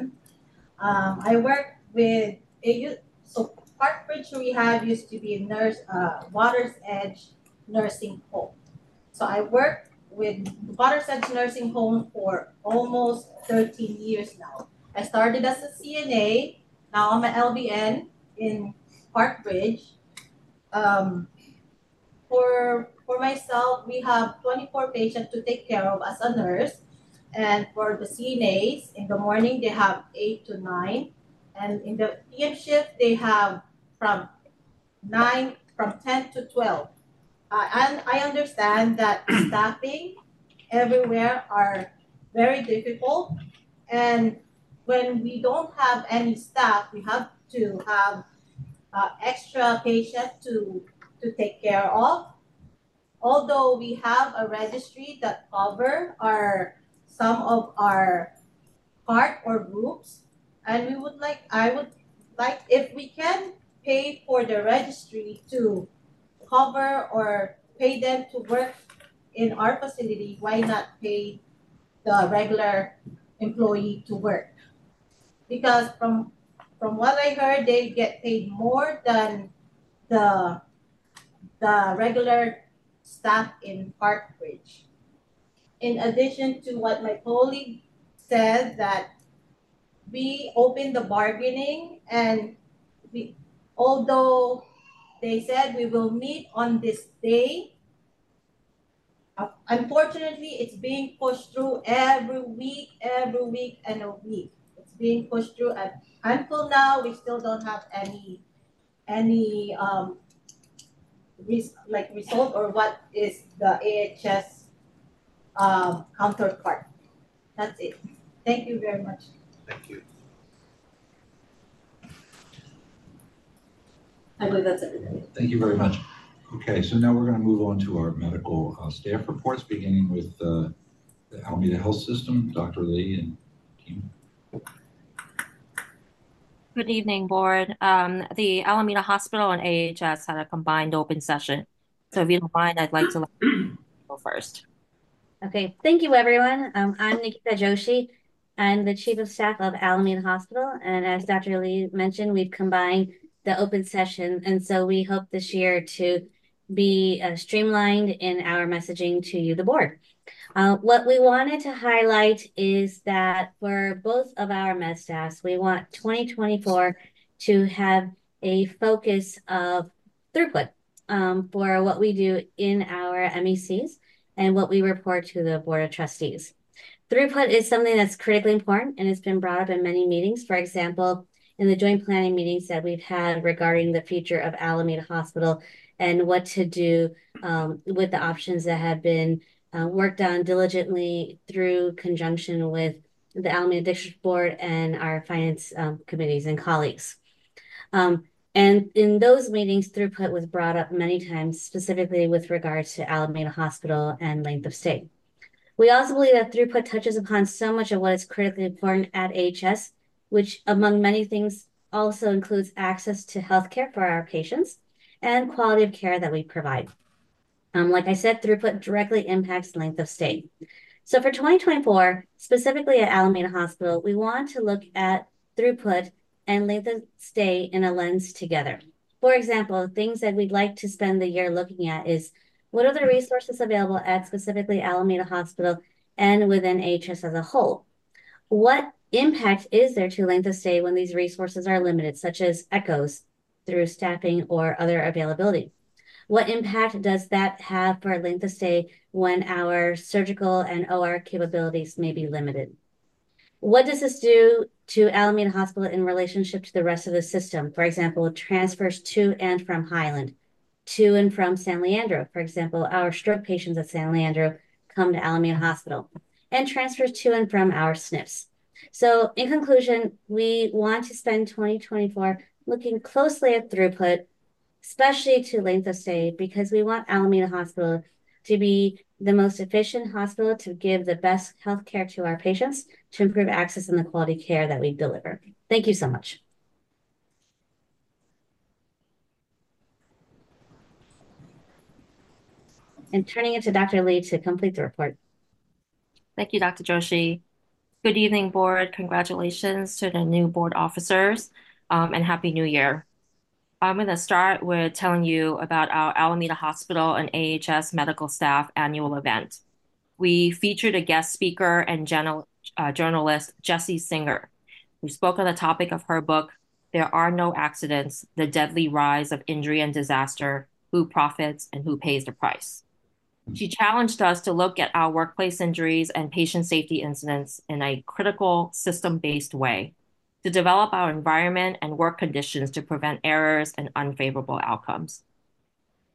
Um, I work with, it, so Parkbridge Rehab used to be a nurse, uh, Water's Edge nursing home. So I work with Water's Edge Nursing Home for almost thirteen years now. I started as a C N A, now I'm an L B N in Parkbridge. Um, for, for myself, we have twenty-four patients to take care of as a nurse. And for the C N As, in the morning, they have eight to nine. And in the P M shift, they have from nine, from ten to twelve. Uh, and I understand that staffing everywhere are very difficult. And when we don't have any staff, we have to have uh, extra patients to, to take care of. Although we have a registry that cover our some of our part or groups, and we would like, I would like, if we can pay for the registry to cover or pay them to work in our facility, why not pay the regular employee to work? Because from from what I heard, they get paid more than the the regular staff in Parkbridge. In addition to what my colleague said, that we opened the bargaining, and we, although they said we will meet on this day, uh, unfortunately, it's being pushed through every week, every week and a week. It's being pushed through, and until now, we still don't have any, any um, res like result or what is the A H S Um, counterpart. That's it. Thank you very much. Thank you. I believe that's everything. Thank you very much. Okay, so now we're going to move on to our medical uh, staff reports, beginning with uh, the Alameda Health System, Doctor Lee and team. Good evening, board. Um, the Alameda Hospital and A H S had a combined open session. So if you don't mind, I'd like to let you go first. Okay, thank you, everyone. Um, I'm Nikita Joshi. I'm the Chief of Staff of Alameda Hospital. And as Doctor Lee mentioned, we've combined the open session. And so we hope this year to be uh, streamlined in our messaging to you, the board. Uh, what we wanted to highlight is that for both of our med staffs, we want twenty twenty-four to have a focus of throughput um, for what we do in our M E Cs and what we report to the Board of Trustees. Throughput is something that's critically important, and it's been brought up in many meetings. For example, in the joint planning meetings that we've had regarding the future of Alameda Hospital and what to do um, with the options that have been uh, worked on diligently through conjunction with the Alameda District Board and our finance um, committees and colleagues. Um, And in those meetings, throughput was brought up many times, specifically with regards to Alameda Hospital and length of stay. We also believe that throughput touches upon so much of what is critically important at A H S, which among many things also includes access to healthcare for our patients and quality of care that we provide. Um, like I said, throughput directly impacts length of stay. So for twenty twenty-four, specifically at Alameda Hospital, we want to look at throughput and length of stay in a lens together. For example, things that we'd like to spend the year looking at is what are the resources available at specifically Alameda Hospital and within A H S as a whole? What impact is there to length of stay when these resources are limited, such as echoes through staffing or other availability? What impact does that have for length of stay when our surgical and O R capabilities may be limited? What does this do to Alameda Hospital in relationship to the rest of the system? For example, transfers to and from Highland, to and from San Leandro. For example, our stroke patients at San Leandro come to Alameda Hospital, and transfers to and from our S N Fs. So in conclusion, we want to spend twenty twenty-four looking closely at throughput, especially to length of stay, because we want Alameda Hospital to be the most efficient hospital to give the best health care to our patients to improve access and the quality care that we deliver. Thank you so much. And turning it to Doctor Lee to complete the report. Thank you, Doctor Joshi. Good evening, board. Congratulations to the new board officers um, and Happy New Year. I'm going to start with telling you about our Alameda Hospital and A H S medical staff annual event. we featured a guest speaker and general, uh, journalist, Jessie Singer, who spoke on the topic of her book, There Are No Accidents, The Deadly Rise of Injury and Disaster, Who Profits and Who Pays the Price. She challenged us to look at our workplace injuries and patient safety incidents in a critical system-based way to develop our environment and work conditions to prevent errors and unfavorable outcomes.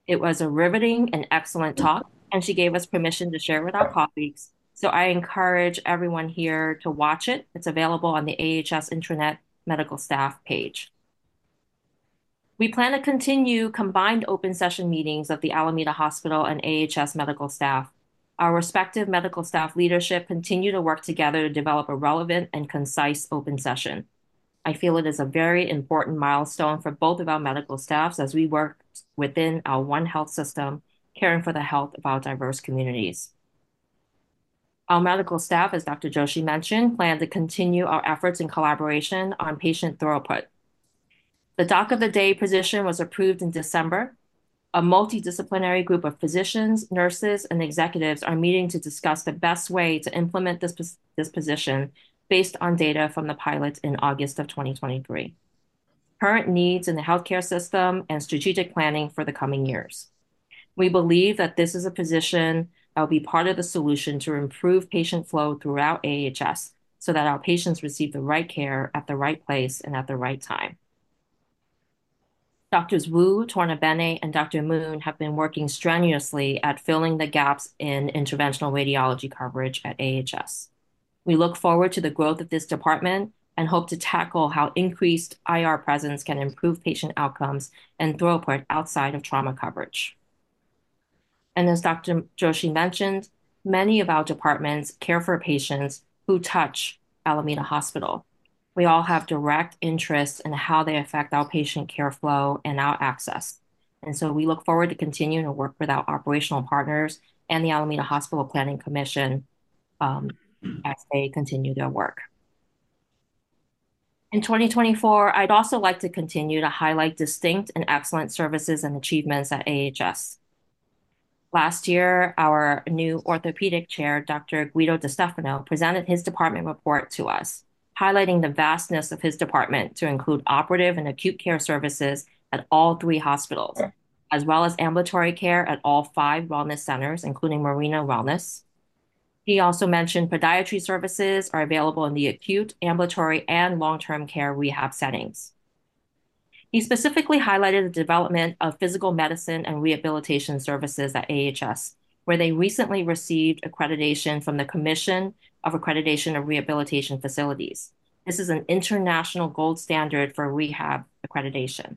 It was a riveting and excellent talk, and she gave us permission to share with our colleagues. So I encourage everyone here to watch it. It's available on the A H S Intranet Medical Staff page. We plan to continue combined open session meetings of the Alameda Hospital and A H S medical staff. Our respective medical staff leadership continue to work together to develop a relevant and concise open session. I feel it is a very important milestone for both of our medical staffs as we work within our One Health system, caring for the health of our diverse communities. Our medical staff, as Doctor Joshi mentioned, plan to continue our efforts in collaboration on patient throughput. The Doc of the Day position was approved in December. A multidisciplinary group of physicians, nurses, and executives are meeting to discuss the best way to implement this, this position based on data from the pilot in August of twenty twenty-three, current needs in the healthcare system, and strategic planning for the coming years. We believe that this is a position that will be part of the solution to improve patient flow throughout A H S so that our patients receive the right care at the right place and at the right time. Doctors Wu, Tornabene, and Doctor Moon have been working strenuously at filling the gaps in interventional radiology coverage at A H S. We look forward to the growth of this department and hope to tackle how increased I R presence can improve patient outcomes and throughput outside of trauma coverage. And as Doctor Joshi mentioned, many of our departments care for patients who touch Alameda Hospital. We all have direct interest in how they affect our patient care flow and our access. And so we look forward to continuing to work with our operational partners and the Alameda Hospital Planning Commission um, as they continue their work. In twenty twenty-four, I'd also like to continue to highlight distinct and excellent services and achievements at A H S. Last year, our new orthopedic chair, Doctor Guido DiStefano, presented his department report to us, highlighting the vastness of his department to include operative and acute care services at all three hospitals, as well as ambulatory care at all five wellness centers, including Marina Wellness. He also mentioned podiatry services are available in the acute, ambulatory, and long-term care rehab settings. He specifically highlighted the development of physical medicine and rehabilitation services at A H S, where they recently received accreditation from the Commission of Accreditation of Rehabilitation Facilities. This is an international gold standard for rehab accreditation.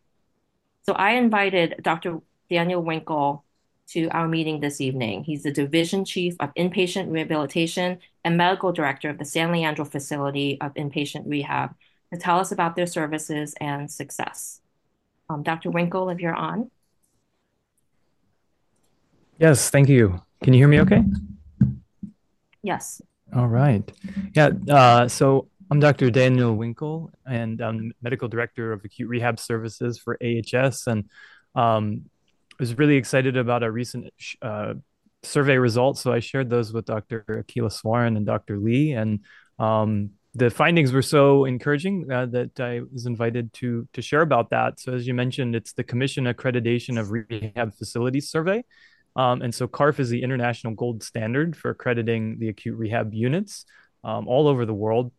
So I invited Doctor Daniel Winkle to our meeting this evening. He's the Division Chief of Inpatient Rehabilitation and Medical Director of the San Leandro Facility of Inpatient Rehab to tell us about their services and success. Um, Doctor Winkle, if you're on. Yes, thank you. Can you hear me okay? Yes. All right. Yeah, uh, so I'm Doctor Daniel Winkle, and I'm the Medical Director of Acute Rehab Services for A H S, and um, I was really excited about our recent uh, survey results, so I shared those with Doctor Akila Swaran and Doctor Lee, and um, the findings were so encouraging uh, that I was invited to to share about that. So as you mentioned, it's the Commission Accreditation of Rehab Facilities Survey. Um, and so C A R F is the international gold standard for accrediting the acute rehab units um, all over the world.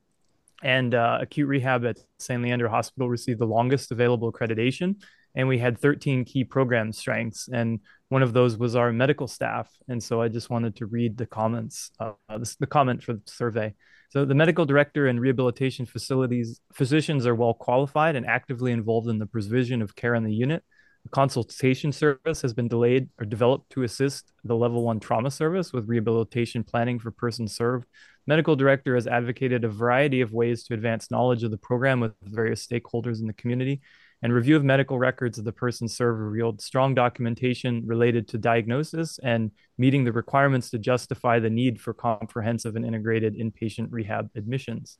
And uh, acute rehab at San Leandro Hospital received the longest available accreditation. And we had thirteen key program strengths. And one of those was our medical staff. And so I just wanted to read the comments, uh, this, the comment for the survey. So the medical director and rehabilitation facilities physicians are well qualified and actively involved in the provision of care in the unit. The consultation service has been delayed or developed to assist the level one trauma service with rehabilitation planning for persons served. Medical director has advocated a variety of ways to advance knowledge of the program with various stakeholders in the community, and review of medical records of the person served revealed strong documentation related to diagnosis and meeting the requirements to justify the need for comprehensive and integrated inpatient rehab admissions.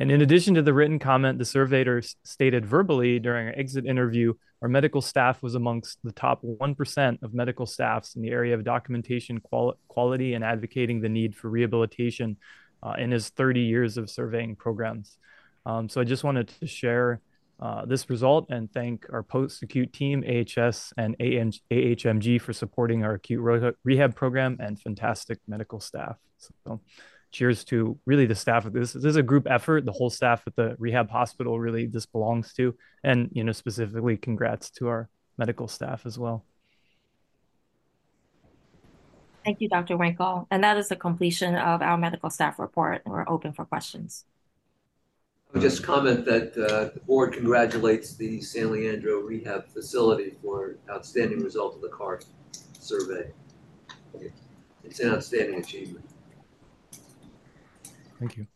And in addition to the written comment, the surveyor stated verbally during our exit interview, our medical staff was amongst the top one percent of medical staffs in the area of documentation qual- quality and advocating the need for rehabilitation uh, in his thirty years of surveying programs. Um, so I just wanted to share uh, this result and thank our post-acute team, A H S and A H M G, for supporting our acute re- rehab program and fantastic medical staff. So cheers to really the staff. This, this is a group effort. The whole staff at the rehab hospital, really this belongs to, and you know, specifically congrats to our medical staff as well. Thank you, Doctor Winkle. And that is the completion of our medical staff report. We're open for questions. I would just comment that uh, the board congratulates the San Leandro Rehab Facility for outstanding result of the C A R T survey. It's an outstanding achievement. Thank you.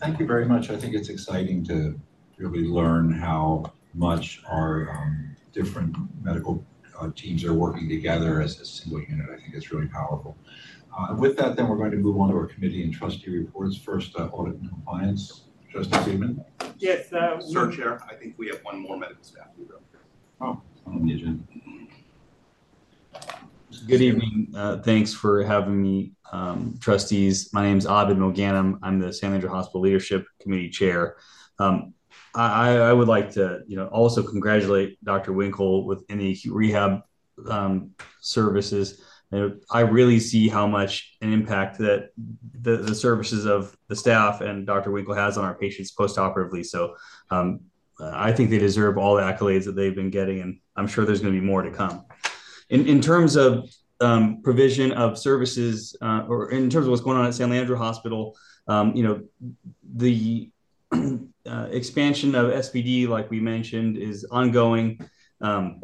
Thank you very much. I think it's exciting to really learn how much our um, different medical uh, teams are working together as a single unit. I think it's really powerful. Uh, with that, then, we're going to move on to our committee and trustee reports. First, uh, audit and compliance. Trustee Friedman? Yes. Uh, Sir Chair, I think we have one more medical staff. Oh, on the agenda. Good evening. Uh, thanks for having me, um, trustees. My name is Abed Morganum. I'm the San Leandro Hospital Leadership Committee Chair. Um, I, I would like to, you know, also congratulate Doctor Winkle within the acute rehab um, services. And I really see how much an impact that the, the services of the staff and Doctor Winkle has on our patients post-operatively. So um, I think they deserve all the accolades that they've been getting, and I'm sure there's going to be more to come. In, in terms of um, provision of services, uh, or in terms of what's going on at San Leandro Hospital, um, you know, the uh, expansion of S P D, like we mentioned, is ongoing. Um,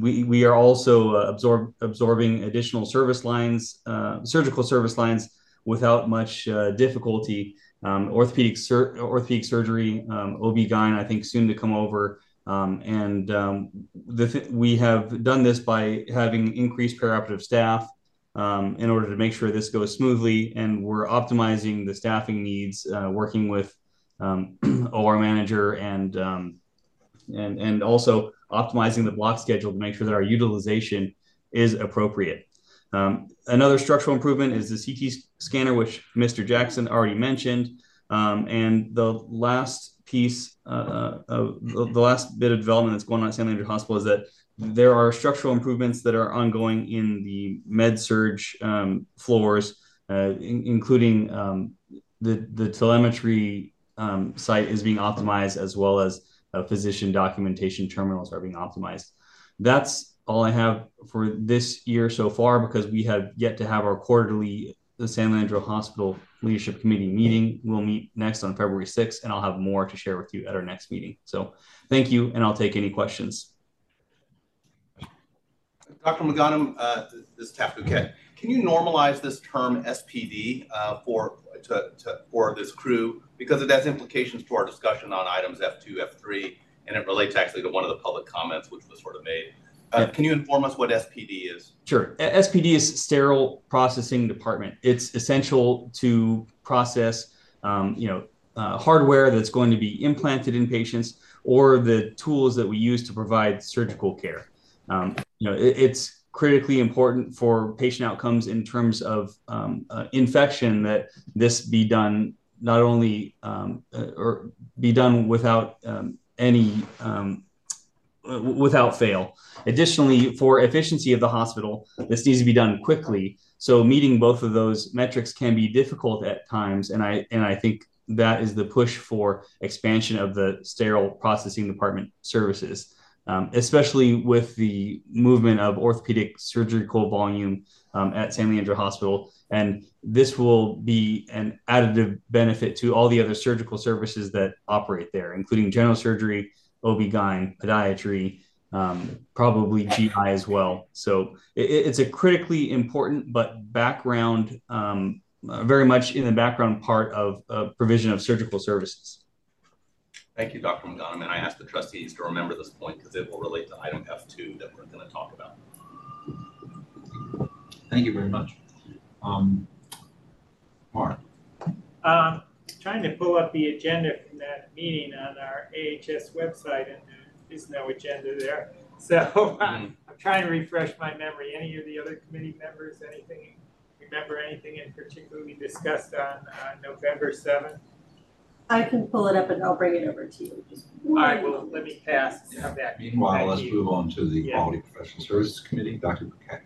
We we are also uh, absorb, absorbing additional service lines, uh, surgical service lines, without much uh, difficulty. Um, orthopedic sur- orthopedic surgery, um, O B G Y N, I think soon to come over, um, and um, the th- we have done this by having increased perioperative staff um, in order to make sure this goes smoothly, and we're optimizing the staffing needs, uh, working with um, O R manager and um, and and also. Optimizing the block schedule to make sure that our utilization is appropriate. Um, another structural improvement is the C T scanner, which Mister Jackson already mentioned. Um, and the last piece, uh, of the, the last bit of development that's going on at San Leandro Hospital is that there are structural improvements that are ongoing in the med-surge um, floors, uh, in, including um, the, the telemetry um, site is being optimized, as well as Uh, physician documentation terminals are being optimized. That's all I have for this year so far, because we have yet to have our quarterly the San Leandro Hospital Leadership Committee meeting. We'll meet next on February sixth, and I'll have more to share with you at our next meeting. So thank you, and I'll take any questions. Doctor Morganum, uh, this is Taft Bouquet. Can you normalize this term S P D uh, for to, to for this crew? Because it has implications to our discussion on items F two, F three, and it relates actually to one of the public comments, which was sort of made. Uh, yeah. Can you inform us what S P D is? Sure. S P D is Sterile Processing Department. It's essential to process, um, you know, uh, hardware that's going to be implanted in patients, or the tools that we use to provide surgical care. Um, you know, it, it's critically important for patient outcomes in terms of um, uh, infection, that this be done not only um, uh, or be done without um, any, um, w- without fail. Additionally, for efficiency of the hospital, this needs to be done quickly. So meeting both of those metrics can be difficult at times. And I, and I think that is the push for expansion of the sterile processing department services, um, especially with the movement of orthopedic surgical volume um, at San Leandro Hospital. And this will be an additive benefit to all the other surgical services that operate there, including general surgery, O B G Y N, podiatry, um, probably G I as well. So it, it's a critically important, but background, um, very much in the background part of uh, provision of surgical services. Thank you, Doctor Morganum. And I ask the trustees to remember this point, because it will relate to item F two that we're going to talk about. Thank you very much. Um, Mark. Um, trying to pull up the agenda from that meeting on our A H S website, and there is no agenda there. So mm-hmm. I'm trying to refresh my memory. Any of the other committee members, anything, remember anything in particular we discussed on uh, November seventh? I can pull it up and I'll bring it over to you. Just all right, well, let me pass yeah. that. Meanwhile, let's you. move on to the yeah. Quality Professional Services Committee. Doctor Bouquet.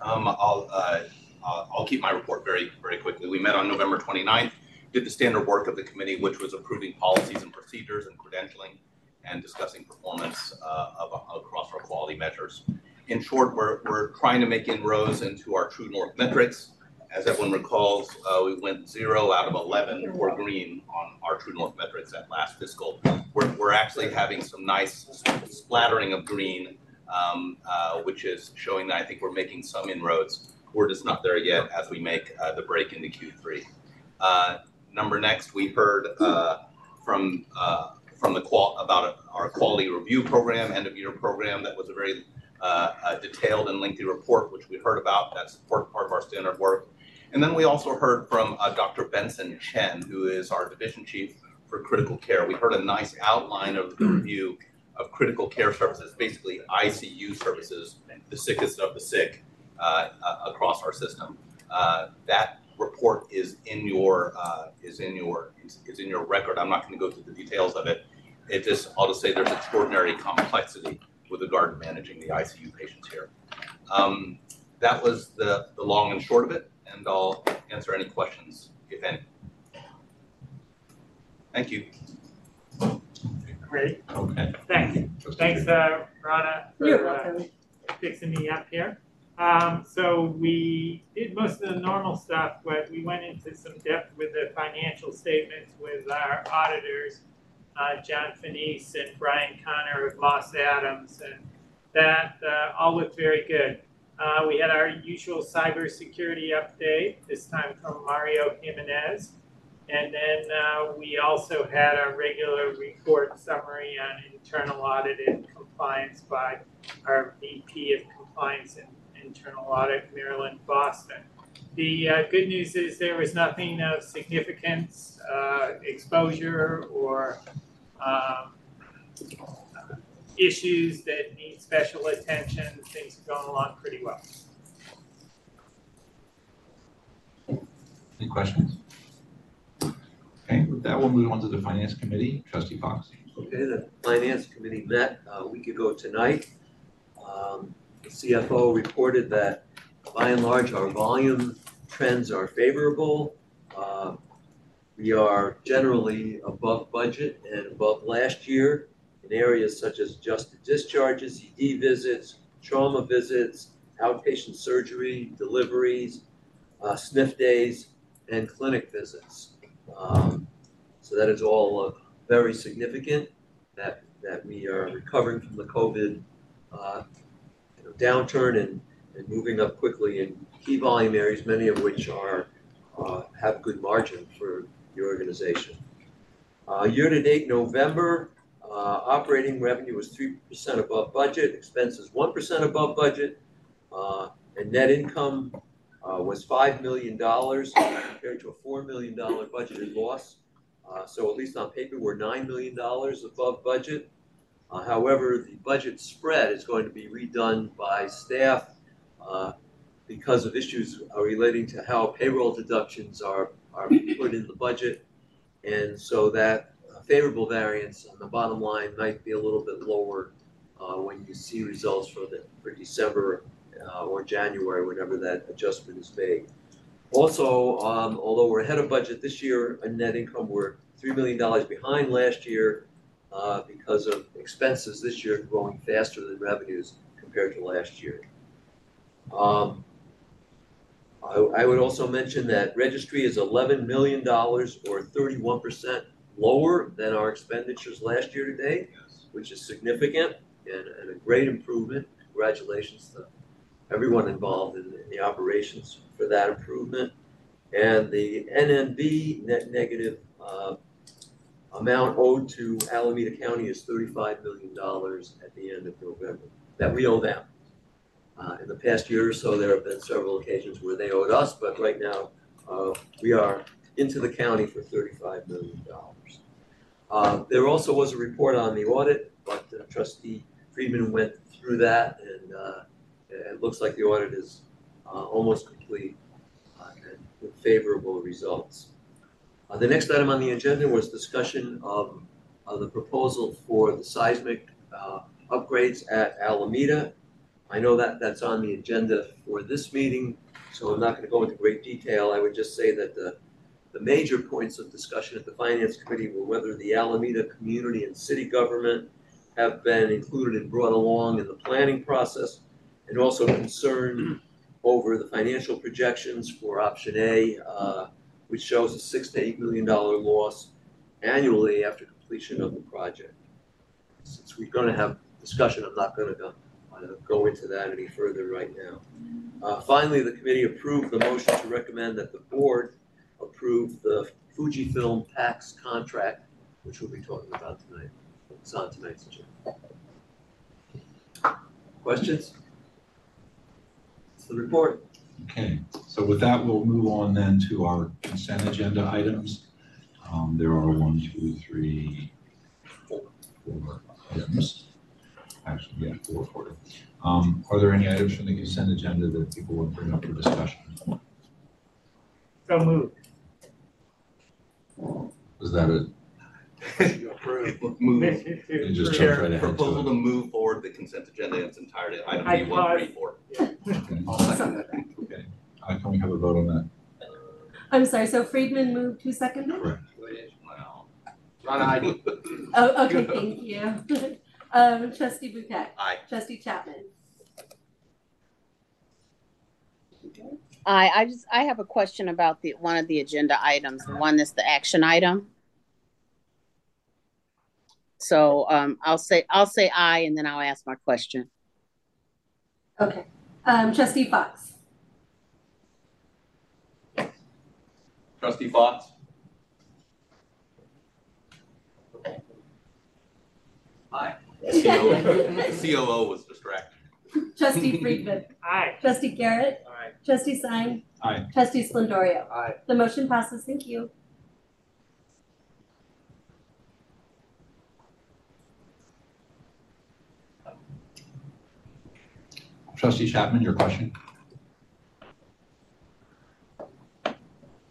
Um, I'll, uh, I'll keep my report very, very quickly. We met on November twenty-ninth, did the standard work of the committee, which was approving policies and procedures and credentialing and discussing performance uh, of, across our quality measures. In short, we're, we're trying to make inroads into our true north metrics. As everyone recalls, uh, we went zero out of eleven or green on our true north metrics at last fiscal. We're, we're actually having some nice splattering of green, um, uh, which is showing that I think we're making some inroads. We're just not there yet as we make uh, the break into Q three. Uh, number next, we heard uh, from uh, from the qual about our quality review program, end of year program. That was a very uh, a detailed and lengthy report, which we heard about. That's part of our standard work. And then we also heard from uh, Doctor Benson Chen, who is our division chief for critical care. We heard a nice outline of the review of critical care services, basically I C U services, the sickest of the sick uh, uh, across our system. Uh, that report is in your uh, is in your is in your record. I'm not going to go through the details of it. It just I'll just say there's extraordinary complexity with regard to managing the I C U patients here. Um, that was the the long and short of it. And I'll answer any questions, if any. Thank you. Great. Okay. Thank you. Thanks, uh, Rana, for uh, fixing me up here. Um, so we did most of the normal stuff, but we went into some depth with the financial statements with our auditors, uh, John Finese and Brian Connor of Moss Adams, and that uh, all looked very good. Uh, we had our usual cybersecurity update, this time from Mario Jimenez. And then uh, we also had our regular report summary on internal audit and compliance by our V P of Compliance and Internal Audit, Marilyn Boston. The uh, good news is there was nothing of significance, uh, exposure, or um, issues that need special attention. Things are going along pretty well. Any questions? Okay, with that, we'll move on to the Finance Committee. Trustee Fox. Okay, the Finance Committee met a week ago tonight. Um, the C F O reported that by and large our volume trends are favorable. Uh, we are generally above budget and above last year in areas such as adjusted discharges, E D visits, trauma visits, outpatient surgery, deliveries, uh, S N F days, and clinic visits. Um, so that is all uh, very significant that, that we are recovering from the COVID uh, you know, downturn and, and moving up quickly in key volume areas, many of which are uh, have good margin for the organization. Uh, year-to-date November, Uh, operating revenue was three percent above budget, expenses one percent above budget, uh, and net income uh, was five million dollars compared to a four million dollars budgeted loss. Uh, so at least on paper, we're nine million dollars above budget. Uh, however, the budget spread is going to be redone by staff uh, because of issues relating to how payroll deductions are, are put in the budget, and so that favorable variance on the bottom line might be a little bit lower uh, when you see results for the for December uh, or January, whenever that adjustment is made. Also, um, although we're ahead of budget this year, on net income we're three million dollars behind last year uh, because of expenses this year growing faster than revenues compared to last year. Um, I, I would also mention that registry is eleven million dollars or thirty-one percent lower than our expenditures last year to date, yes, which is significant and, and a great improvement. Congratulations to everyone involved in, in the operations for that improvement. And the N N B net negative uh, amount owed to Alameda County is thirty-five million dollars at the end of November that we owe them. Uh, in the past year or so, there have been several occasions where they owed us, but right now uh, we are into the county for thirty-five million dollars. Uh, there also was a report on the audit, but uh, Trustee Friedman went through that, and uh, it looks like the audit is uh, almost complete uh, and with favorable results. Uh, the next item on the agenda was discussion of uh, the proposal for the seismic uh, upgrades at Alameda. I know that that's on the agenda for this meeting, so I'm not going to go into great detail. I would just say that the, the major points of discussion at the Finance Committee were whether the Alameda community and city government have been included and brought along in the planning process, and also concern over the financial projections for option A, uh, which shows a six to eight million dollar loss annually after completion of the project. Since we're going to have discussion, I'm not going to go, go into that any further right now. Uh, finally, the committee approved the motion to recommend that the board approve the Fujifilm tax contract, which we'll be talking about tonight. It's on tonight's agenda. Questions? That's the report. Okay, so with that, we'll move on then to our consent agenda items. Um, there are one, two, three, four, four items. Actually, yeah, four, four. Um, are there any items from the consent agenda that people will bring up for discussion? So moved. Was that it? Move. You just jumped right ahead. Proposal to, to move forward the consent agenda in its entirety. Item I B one thirty-four. Yeah. Okay. I'll second that. Okay. Uh, can we have a vote on that? I'm sorry. So Friedman moved. Who seconded? Correct. Wow. Ron, I. Oh, okay. Thank you. um, Trustee Bouquet. Aye. Trustee Chapman. Aye. I just I have a question about the one of the agenda items. The one that's the action item. So um, I'll say I'll say aye, and then I'll ask my question. Okay, um, Trustee Fox. Trustee Fox. Aye. C O O was distracted. Trustee Friedman. Aye. Trustee Garrett. Aye. Trustee Sine. Aye. Trustee Splendorio. Aye. The motion passes. Thank you. Trustee Chapman, your question.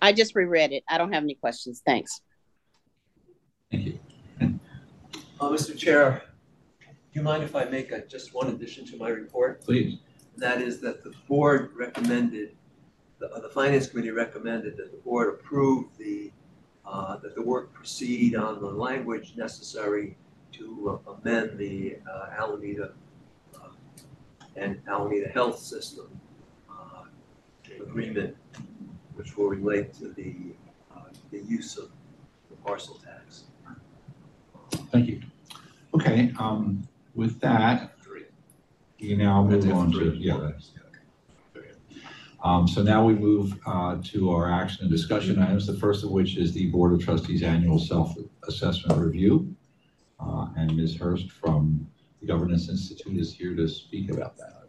I just reread it. I don't have any questions. Thanks. Thank you. Uh, Mister Chair, do you mind if I make a, just one addition to my report? Please. That is that the board recommended, the, uh, the Finance Committee recommended that the board approve the, uh, that the work proceed on the language necessary to uh, amend the uh, Alameda and Alameda Health System uh, agreement, which will relate to the, uh, the use of the parcel tax. Thank you. Okay, um, with that, you now move on to, yeah, that's, yeah. Um, so now we move uh, to our action and discussion items, the first of which is the Board of Trustees Annual Self-Assessment Review, uh, and Miz Hurst from the Governance Institute is here to speak about that.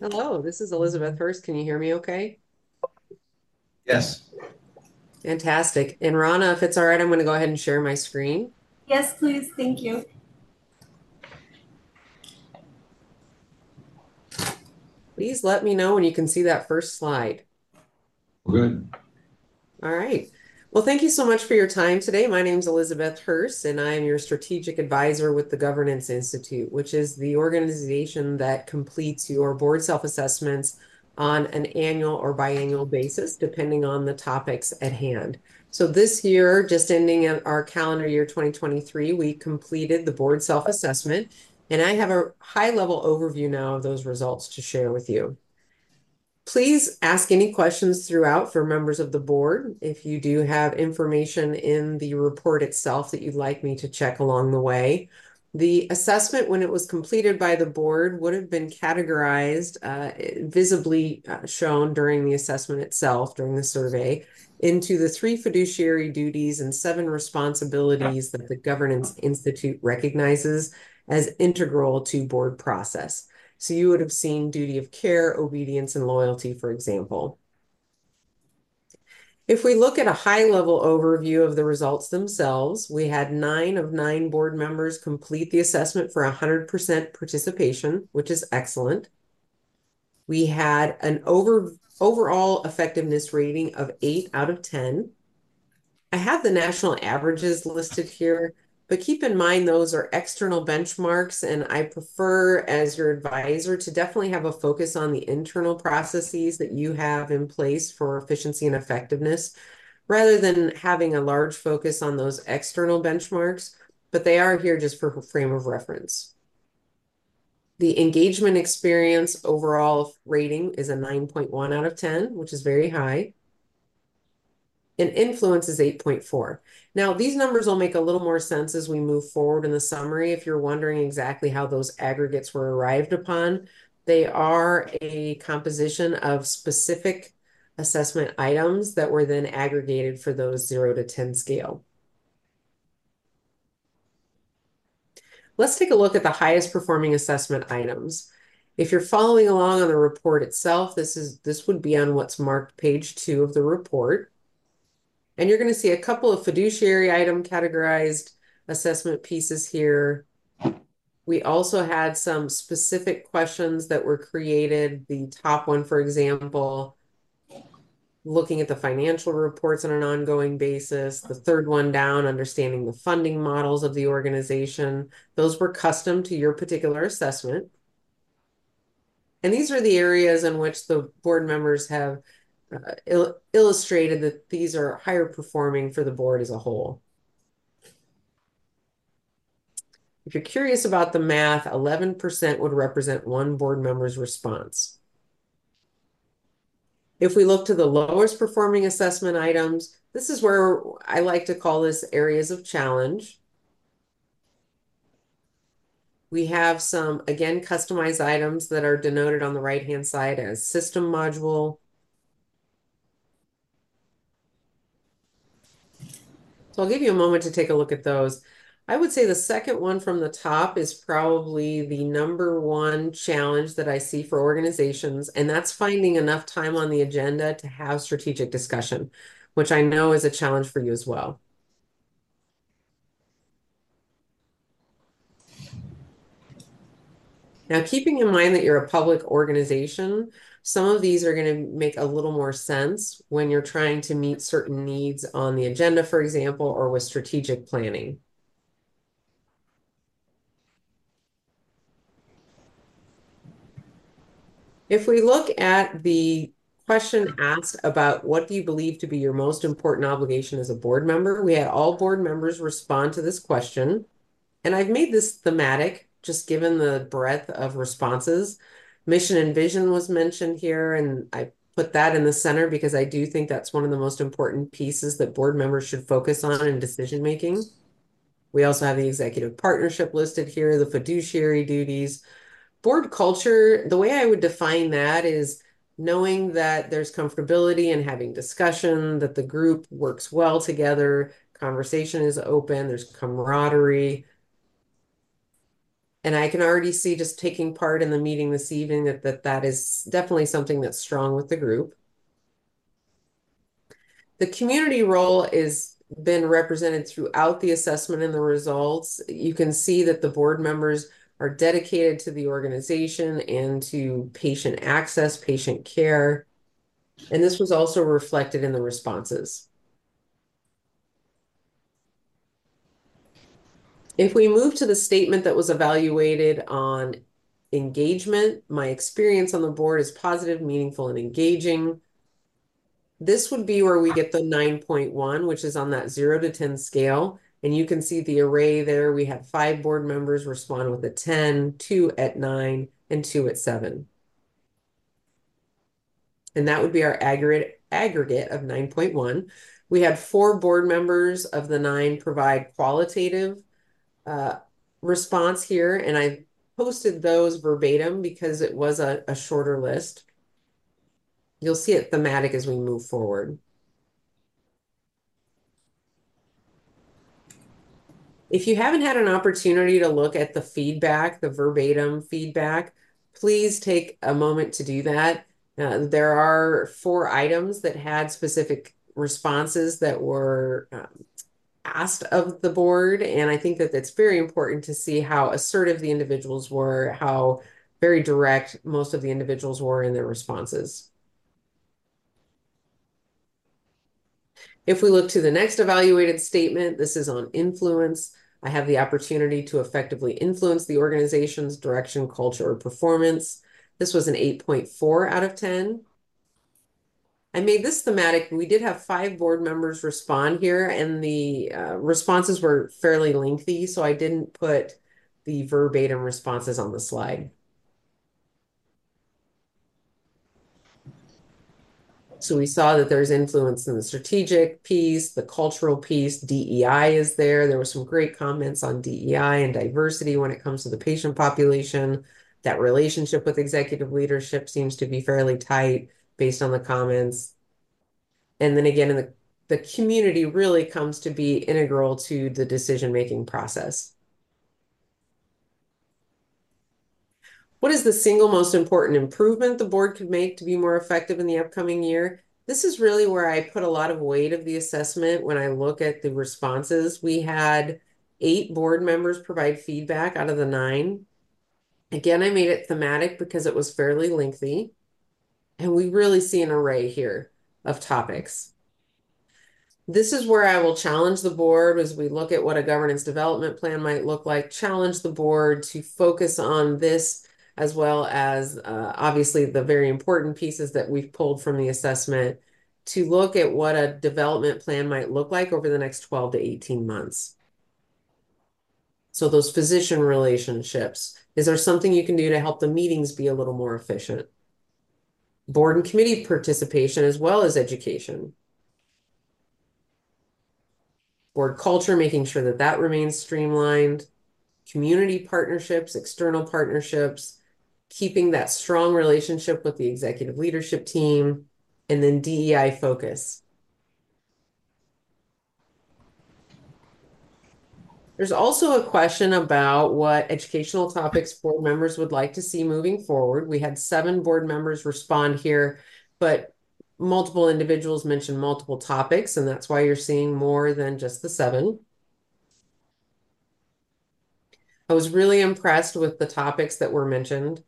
Hello, this is Elizabeth Hurst. Can you hear me okay? Yes. Fantastic. And Rana, if it's all right, I'm going to go ahead and share my screen. Yes, please. Thank you. Please let me know when you can see that first slide. Good. All right. Well, thank you so much for your time today. My name is Elizabeth Hurst, and I am your strategic advisor with the Governance Institute, which is the organization that completes your board self-assessments on an annual or biannual basis, depending on the topics at hand. So this year, just ending our calendar year twenty twenty-three, we completed the board self-assessment, and I have a high-level overview now of those results to share with you. Please ask any questions throughout for members of the board. If you do have information in the report itself that you'd like me to check along the way. The assessment, when it was completed by the board, would have been categorized, uh, visibly uh, shown during the assessment itself, during the survey, into the three fiduciary duties and seven responsibilities that the Governance Institute recognizes as integral to board process. So you would have seen duty of care, obedience, and loyalty, for example. If we look at a high-level overview of the results themselves, we had nine of nine board members complete the assessment for one hundred percent participation, which is excellent. We had an over, overall effectiveness rating of eight out of ten. I have the national averages listed here, but keep in mind those are external benchmarks, and I prefer as your advisor to definitely have a focus on the internal processes that you have in place for efficiency and effectiveness rather than having a large focus on those external benchmarks, but they are here just for frame of reference. The engagement experience overall rating is a nine point one out of ten, which is very high. And influence is eight point four. Now, these numbers will make a little more sense as we move forward in the summary. If you're wondering exactly how those aggregates were arrived upon, they are a composition of specific assessment items that were then aggregated for those zero to ten scale. Let's take a look at the highest performing assessment items. If you're following along on the report itself, this is this would be on what's marked page two of the report. And you're going to see a couple of fiduciary item categorized assessment pieces here. We also had some specific questions that were created. The top one, for example, looking at the financial reports on an ongoing basis. The third one down, understanding the funding models of the organization. Those were custom to your particular assessment. And these are the areas in which the board members have Uh, il illustrated that these are higher performing for the board as a whole. If you're curious about the math, eleven percent would represent one board member's response. If we look to the lowest performing assessment items, this is where I like to call this areas of challenge. We have some, again, customized items that are denoted on the right-hand side as system module. So I'll give you a moment to take a look at those. I would say the second one from the top is probably the number one challenge that I see for organizations, and that's finding enough time on the agenda to have strategic discussion, which I know is a challenge for you as well. Now, keeping in mind that you're a public organization, some of these are going to make a little more sense when you're trying to meet certain needs on the agenda, for example, or with strategic planning. If we look at the question asked about what do you believe to be your most important obligation as a board member, we had all board members respond to this question. And I've made this thematic, just given the breadth of responses. Mission and vision was mentioned here, and I put that in the center because I do think that's one of the most important pieces that board members should focus on in decision-making. We also have the executive partnership listed here, the fiduciary duties. Board culture, the way I would define that is knowing that there's comfortability and having discussion, that the group works well together, conversation is open, there's camaraderie. And I can already see just taking part in the meeting this evening that, that that is definitely something that's strong with the group. The community role is been represented throughout the assessment and the results. You can see that the board members are dedicated to the organization and to patient access, patient care. And this was also reflected in the responses. If we move to the statement that was evaluated on engagement, my experience on the board is positive, meaningful, and engaging. This would be where we get the nine point one, which is on that zero to ten scale. And you can see the array there. We had five board members respond with a ten, two at nine, and two at seven. And that would be our aggregate, aggregate of nine point one. We had four board members of the nine provide qualitative Uh, response here, and I posted those verbatim because it was a, a shorter list. You'll see it thematic as we move forward. If you haven't had an opportunity to look at the feedback, the verbatim feedback, please take a moment to do that. Uh, there are four items that had specific responses that were um, asked of the board. And I think that that's very important to see how assertive the individuals were, how very direct most of the individuals were in their responses. If we look to the next evaluated statement, this is on influence. I have the opportunity to effectively influence the organization's direction, culture, or performance. This was an eight point four out of ten. I made this thematic. We did have five board members respond here, and the uh, responses were fairly lengthy, so I didn't put the verbatim responses on the slide. So we saw that there's influence in the strategic piece, the cultural piece, D E I is there. There were some great comments on D E I and diversity when it comes to the patient population. That relationship with executive leadership seems to be fairly tight based on the comments. And then again, in the, the community really comes to be integral to the decision-making process. What is the single most important improvement the board could make to be more effective in the upcoming year? This is really where I put a lot of weight of the assessment when I look at the responses. We had eight board members provide feedback out of the nine. Again, I made it thematic because it was fairly lengthy. And we really see an array here of topics. This is where I will challenge the board as we look at what a governance development plan might look like, challenge the board to focus on this as well as uh, obviously the very important pieces that we've pulled from the assessment to look at what a development plan might look like over the next twelve to eighteen months. So those physician relationships, is there something you can do to help the meetings be a little more efficient? Board and committee participation as well as education. Board culture, making sure that that remains streamlined. Community partnerships, external partnerships, keeping that strong relationship with the executive leadership team, and then D E I focus. There's also a question about what educational topics board members would like to see moving forward. We had seven board members respond here, but multiple individuals mentioned multiple topics, and that's why you're seeing more than just the seven. I was really impressed with the topics that were mentioned.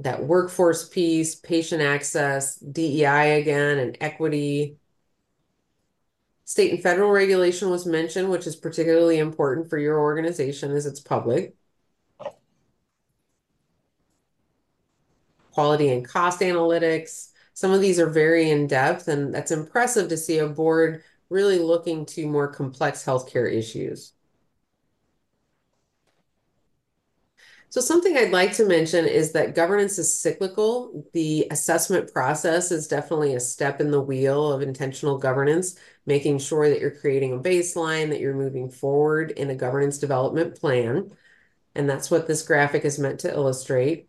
That workforce piece, patient access, D E I again, and equity. State and federal regulation was mentioned, which is particularly important for your organization as it's public. Quality and cost analytics. Some of these are very in-depth, and that's impressive to see a board really looking to more complex healthcare issues. So something I'd like to mention is that governance is cyclical. The assessment process is definitely a step in the wheel of intentional governance, making sure that you're creating a baseline, that you're moving forward in a governance development plan. And that's what this graphic is meant to illustrate.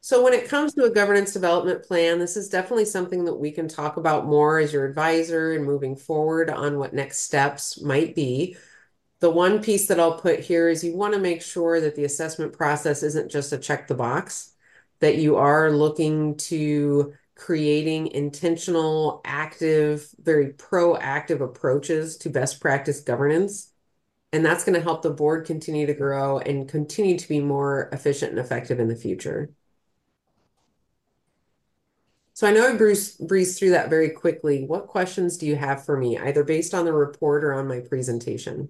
So when it comes to a governance development plan, this is definitely something that we can talk about more as your advisor and moving forward on what next steps might be. The one piece that I'll put here is you want to make sure that the assessment process isn't just a check the box, that you are looking to creating intentional, active, very proactive approaches to best practice governance. And that's going to help the board continue to grow and continue to be more efficient and effective in the future. So I know I breezed through that very quickly. What questions do you have for me, either based on the report or on my presentation?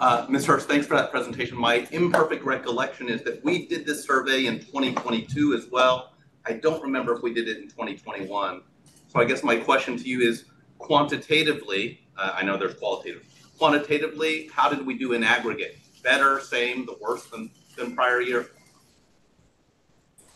Uh, Miz Hurst, thanks for that presentation. My imperfect recollection is that we did this survey in twenty twenty-two as well. I don't remember if we did it in twenty twenty-one. So I guess my question to you is quantitatively, uh, I know there's qualitative, quantitatively, how did we do in aggregate? Better, same, the worse than, than prior year?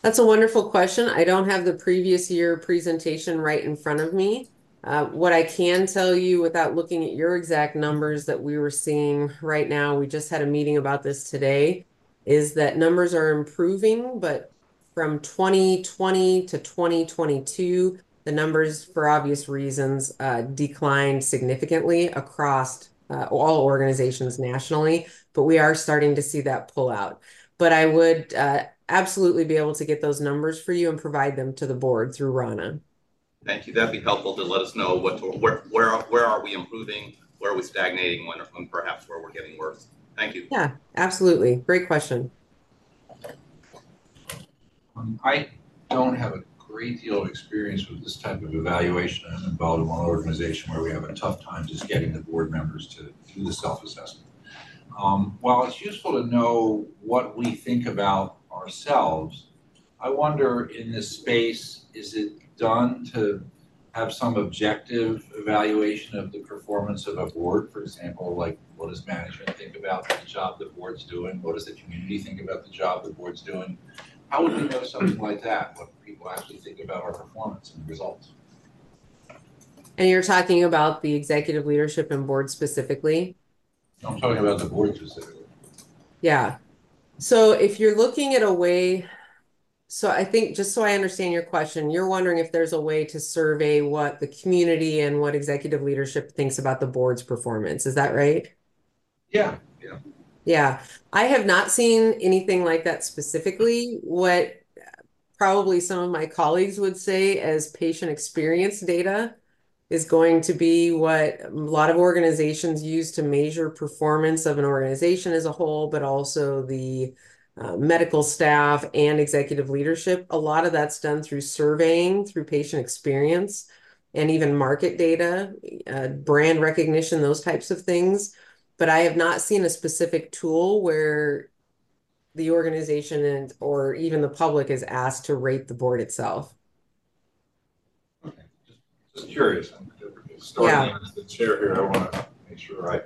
That's a wonderful question. I don't have the previous year presentation right in front of me. Uh, what I can tell you without looking at your exact numbers that we were seeing right now, we just had a meeting about this today, is that numbers are improving, but from twenty twenty to twenty twenty-two, the numbers, for obvious reasons, uh, declined significantly across uh, all organizations nationally, but we are starting to see that pull out. But I would uh, absolutely be able to get those numbers for you and provide them to the board through Rana. Thank you. That'd be helpful to let us know what to, where, where, where are we improving, where are we stagnating, when, and perhaps where we're getting worse. Thank you. Yeah, absolutely. Great question. Um, I don't have a great deal of experience with this type of evaluation. I'm involved in one organization where we have a tough time just getting the board members to do the self-assessment. Um, while it's useful to know what we think about ourselves, I wonder in this space, is it done to have some objective evaluation of the performance of a board? For example, like what does management think about the job the board's doing? What does the community think about the job the board's doing? How would we know something like that, what people actually think about our performance and the results? And you're talking about the executive leadership and board specifically? I'm talking about the board specifically. Yeah. So if you're looking at a way, so I think just so I understand your question, you're wondering if there's a way to survey what the community and what executive leadership thinks about the board's performance. Is that right? Yeah. Yeah. Yeah, I have not seen anything like that specifically. What probably some of my colleagues would say as patient experience data is going to be what a lot of organizations use to measure performance of an organization as a whole, but also the uh, medical staff and executive leadership. A lot of that's done through surveying, through patient experience, and even market data, uh, brand recognition, those types of things. But I have not seen a specific tool where the organization and or even the public is asked to rate the board itself. Okay, just, just curious. I'm starting yeah. as the chair here. I want to make sure I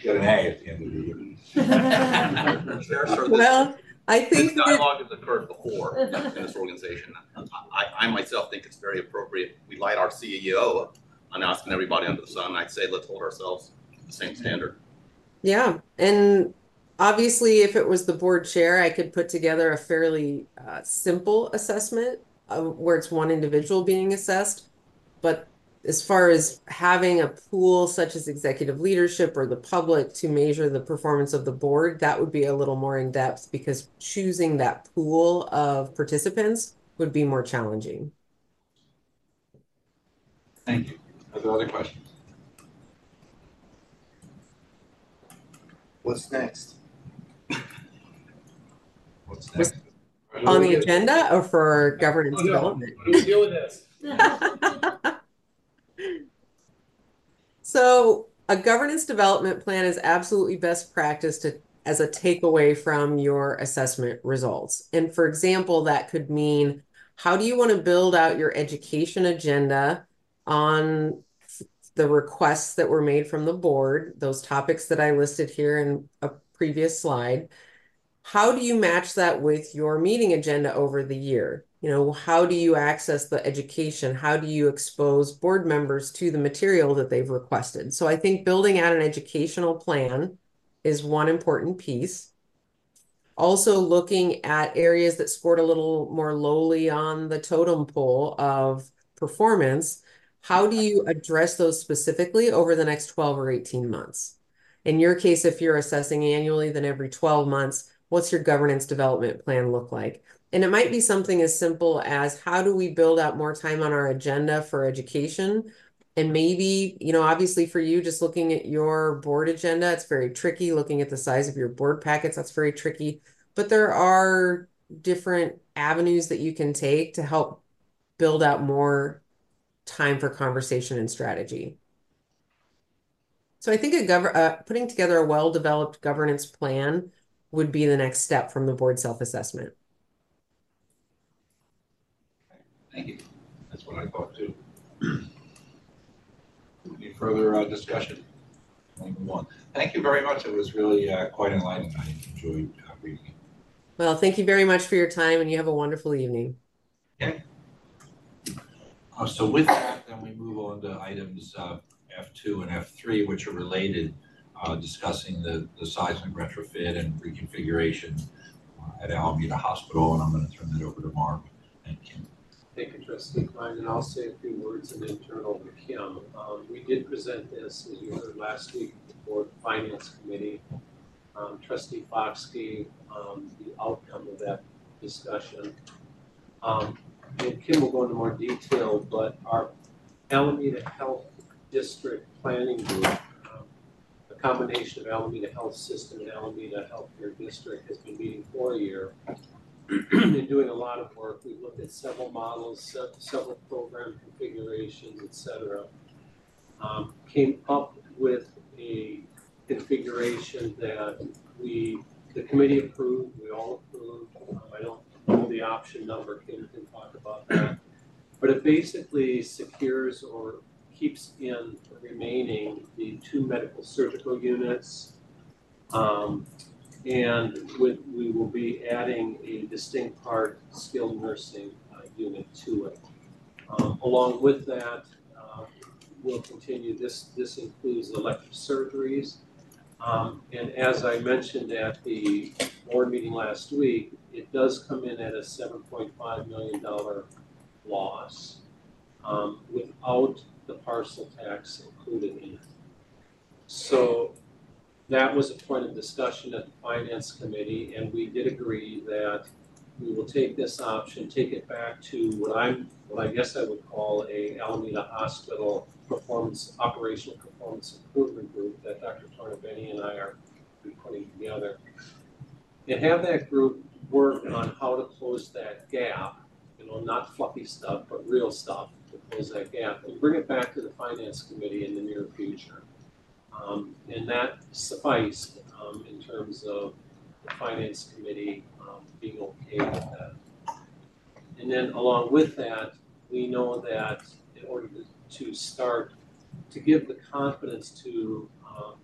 get an A at the end of the year. Well, I think this dialogue has occurred before in this organization. I, I myself think it's very appropriate. We light our C E O on asking everybody under the sun. I'd say let's hold ourselves to the same standard. Yeah. And obviously, if it was the board chair, I could put together a fairly uh, simple assessment uh, where it's one individual being assessed. But as far as having a pool such as executive leadership or the public to measure the performance of the board, that would be a little more in depth because choosing that pool of participants would be more challenging. Thank you. Are there other questions? What's next? What's next? On the agenda or for governance oh, no. development? What do we do with this? So a governance development plan is absolutely best practice to, as a takeaway from your assessment results. And for example, that could mean, how do you want to build out your education agenda on the requests that were made from the board, those topics that I listed here in a previous slide? How do you match that with your meeting agenda over the year? You know, how do you access the education? How do you expose board members to the material that they've requested? So I think building out an educational plan is one important piece. Also looking at areas that scored a little more lowly on the totem pole of performance. How do you address those specifically over the next twelve or eighteen months? In your case, if you're assessing annually, then every twelve months, what's your governance development plan look like? And it might be something as simple as, how do we build out more time on our agenda for education? And maybe, you know, obviously for you, just looking at your board agenda, it's very tricky. Looking at the size of your board packets, that's very tricky. But there are different avenues that you can take to help build out more time for conversation and strategy. So I think a gov uh, putting together a well-developed governance plan would be the next step from the board self-assessment. Thank you. That's what I thought too. Any further uh, discussion? We'll move on. Thank you very much. It was really uh, quite enlightening. I enjoyed uh, reading it. Well, thank you very much for your time, and you have a wonderful evening. Okay. Uh, so with that, then we move on to items uh, F two and F three, which are related, uh, discussing the, the seismic retrofit and reconfiguration uh, at Alameda Hospital. And I'm going to turn that over to Mark and Kim. Thank you, Trustee Klein, and I'll say a few words in internal to Kim. Um, we did present this, as you heard last week, to the Board Finance Committee. Um, Trustee Foxkey, um, the outcome of that discussion. Um, and Kim will go into more detail, but our Alameda Health District Planning Group, um, a combination of Alameda Health System and Alameda Healthcare District, has been meeting for a year and doing a lot of work. We've looked at several models, se several program configurations, et cetera. Um, came up with a configuration that we, the committee approved, we all approved. Um, I don't know the option number, Kim can talk about that. But it basically secures or keeps in remaining the two medical surgical units. Um, and with, we will be adding a distinct part skilled nursing uh, unit to it. Um, along with that, uh, we'll continue, this, this includes elective surgeries. Um, and as I mentioned at the board meeting last week, it does come in at a seven point five million dollar loss um, without the parcel tax included in it. So that was a point of discussion at the Finance Committee, and we did agree that we will take this option, take it back to what I'm, what I guess I would call a Alameda Hospital performance, operational performance improvement group that Doctor Tornabene and I are putting together, and have that group work on how to close that gap. You know, not fluffy stuff, but real stuff to close that gap, and bring it back to the Finance Committee in the near future. Um, and that sufficed um, in terms of the Finance Committee um, being okay with that. And then along with that, we know that in order to, to start to give the confidence to um,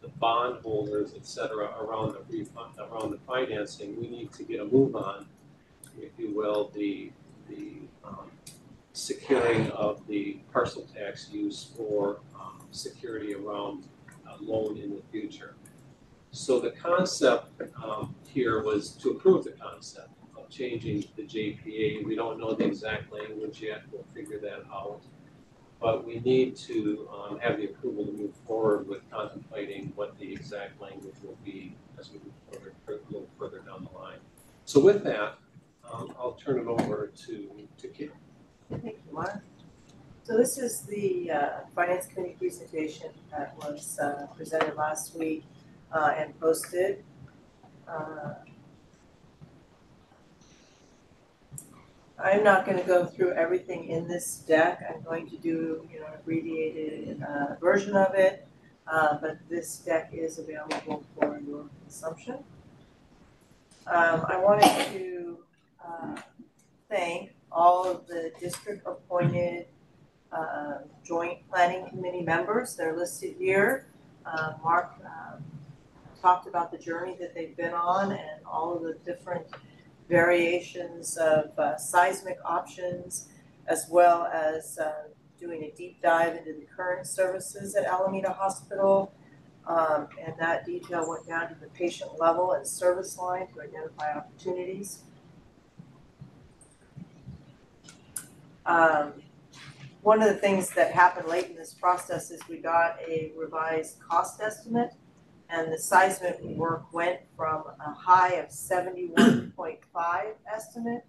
the bondholders, et cetera, around the, refund, around the financing, we need to get a move on, if you will, the, the um, securing of the parcel tax use for um, security around a loan in the future. So the concept um, here was to approve the concept of changing the J P A. We don't know the exact language yet. We'll figure that out. But we need to um, have the approval to move forward with contemplating what the exact language will be as we move forward a little further down the line. So with that, Um, I'll turn it over to, to Kim. Thank you, Mark. So this is the uh, Finance Committee presentation that was uh, presented last week uh, and posted. Uh, I'm not going to go through everything in this deck. I'm going to do you know, an abbreviated uh, version of it, uh, but this deck is available for your consumption. Um, I wanted to Uh, thank all of the district appointed uh, joint planning committee members. They're listed here. Uh, Mark uh, talked about the journey that they've been on and all of the different variations of uh, seismic options, as well as uh, doing a deep dive into the current services at Alameda Hospital. Um, and that detail went down to the patient level and service line to identify opportunities. Um, one of the things that happened late in this process is we got a revised cost estimate, and the seismic work went from a high of seventy-one point five estimate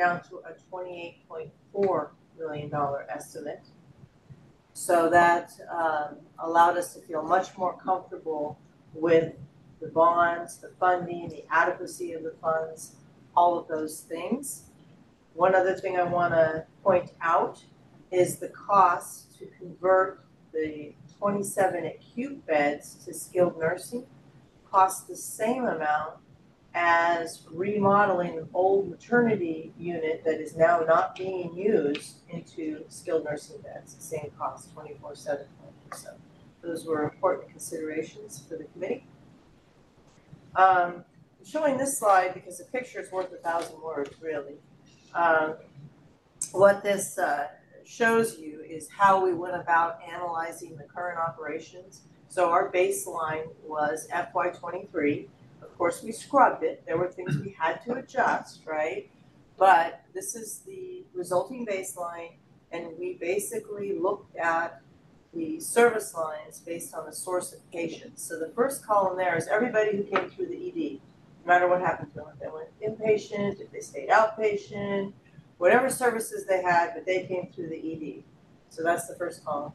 down to a twenty-eight point four million dollar estimate. So that um, allowed us to feel much more comfortable with the bonds, the funding, the adequacy of the funds, all of those things. One other thing I want to point out is the cost to convert the twenty-seven acute beds to skilled nursing costs the same amount as remodeling an old maternity unit that is now not being used into skilled nursing beds, the same cost, twenty-four seven. So those were important considerations for the committee. Um, I'm showing this slide because the picture is worth a thousand words, really. Um, what this uh, shows you is how we went about analyzing the current operations. So our baseline was F Y twenty-three. Of course, we scrubbed it. There were things we had to adjust, right? But this is the resulting baseline, and we basically looked at the service lines based on the source of patients. So the first column there is everybody who came through the E D. no matter what happened to them, if they went inpatient, if they stayed outpatient, whatever services they had, but they came through the E D. So that's the first column.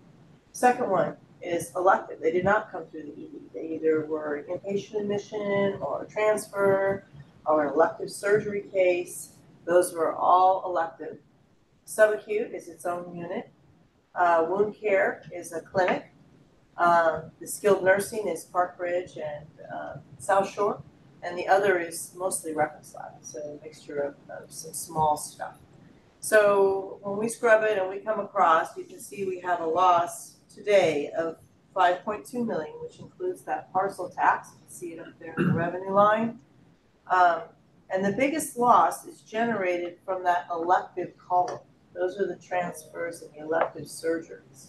Second one is elective. They did not come through the E D. They either were inpatient admission or transfer or an elective surgery case. Those were all elective. Subacute is its own unit. Uh, wound care is a clinic. Uh, the skilled nursing is Parkbridge and uh, South Shore. And the other is mostly reconciled, so a mixture of, of some small stuff. So when we scrub it and we come across, you can see we have a loss today of five point two million dollars, which includes that parcel tax. You can see it up there in the revenue line. Um, and the biggest loss is generated from that elective column. Those are the transfers and the elective surgeries.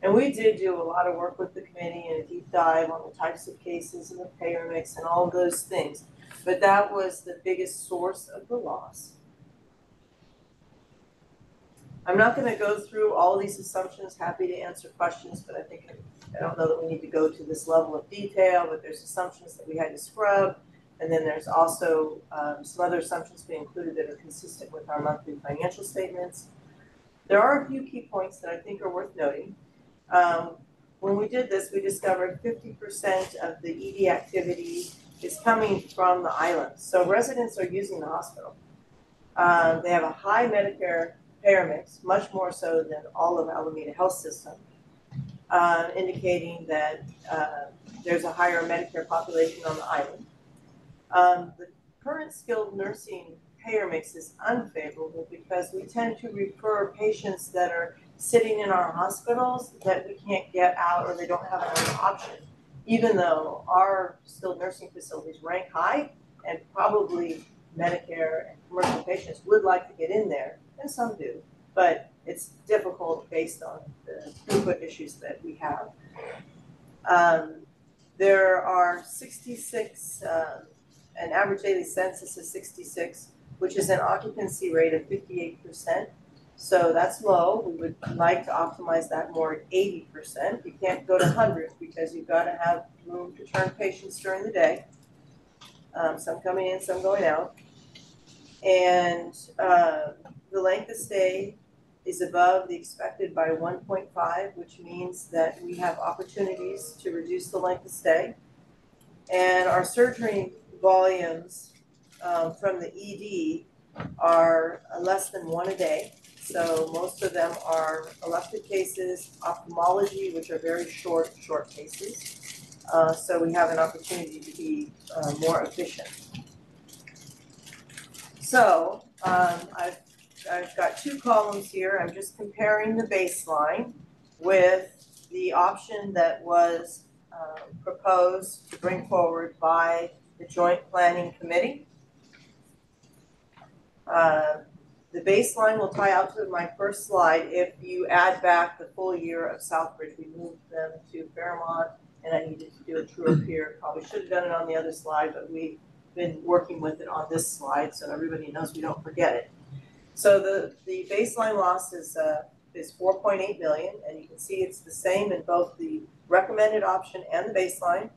And we did do a lot of work with the committee and a deep dive on the types of cases and the payer mix and all of those things. But that was the biggest source of the loss. I'm not going to go through all of these assumptions. Happy to answer questions, but I think I don't know that we need to go to this level of detail. But there's assumptions that we had to scrub. And then there's also um, some other assumptions we included that are consistent with our monthly financial statements. There are a few key points that I think are worth noting. Um, when we did this, we discovered fifty percent of the E D activity is coming from the island. So residents are using the hospital. Um, they have a high Medicare payer mix, much more so than all of Alameda Health System, uh, indicating that uh, there's a higher Medicare population on the island. Um, the current skilled nursing payer mix is unfavorable because we tend to refer patients that are sitting in our hospitals that we can't get out or they don't have another option, even though our skilled nursing facilities rank high and probably Medicare and commercial patients would like to get in there, and some do, but it's difficult based on the throughput issues that we have. Um, there are sixty-six, um, an average daily census is sixty-six, which is an occupancy rate of fifty-eight percent. So that's low. We would like to optimize that more at eighty percent. You can't go to one hundred because you've got to have room to turn patients during the day. Um, some coming in, some going out. And uh, the length of stay is above the expected by one point five, which means that we have opportunities to reduce the length of stay. And our surgery volumes um, from the E D are less than one a day. So most of them are elective cases, ophthalmology, which are very short, short cases. Uh, so we have an opportunity to be uh, more efficient. So um, I've, I've got two columns here. I'm just comparing the baseline with the option that was uh, proposed to bring forward by the Joint Planning Committee. Uh, The baseline will tie out to my first slide. If you add back the full year of Southbridge, we moved them to Fairmont, and I needed to do a true-up here. Probably should have done it on the other slide, but we've been working with it on this slide, so everybody knows we don't forget it. So the, the baseline loss is, uh, is four point eight million dollars, and you can see it's the same in both the recommended option and the baseline.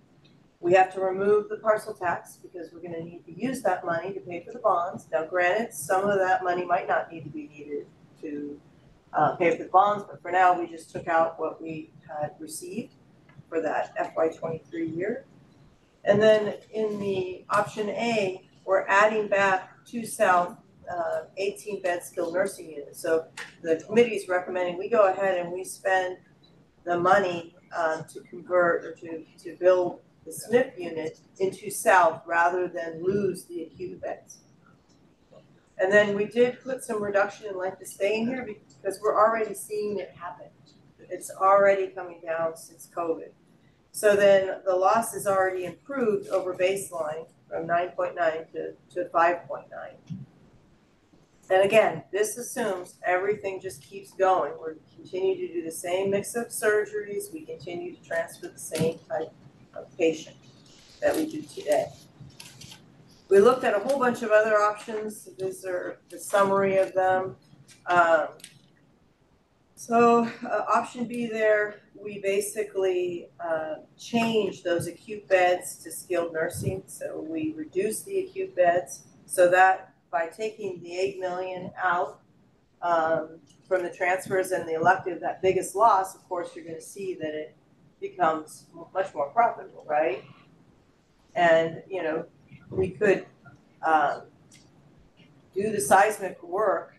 We have to remove the parcel tax because we're going to need to use that money to pay for the bonds. Now, granted, some of that money might not need to be needed to uh, pay for the bonds, but for now, we just took out what we had received for that F Y twenty-three year. And then in the option A, we're adding back to South uh, eighteen bed skilled nursing units. So the committee is recommending we go ahead and we spend the money um, to convert or to, to build the S N F unit into South rather than lose the acute beds. And then we did put some reduction in length of stay in here because we're already seeing it happen. It's already coming down since COVID. So then the loss is already improved over baseline from nine point nine to, to five point nine. And again, this assumes everything just keeps going. We're continue to do the same mix of surgeries. We continue to transfer the same type of patient that we do today. We looked at a whole bunch of other options. These are the summary of them. Um, So uh, option B there, we basically uh, changed those acute beds to skilled nursing. So we reduced the acute beds so that by taking the eight million dollars out um, from the transfers and the elective, that biggest loss, of course, you're going to see that it becomes much more profitable, right? And, you know, we could um, do the seismic work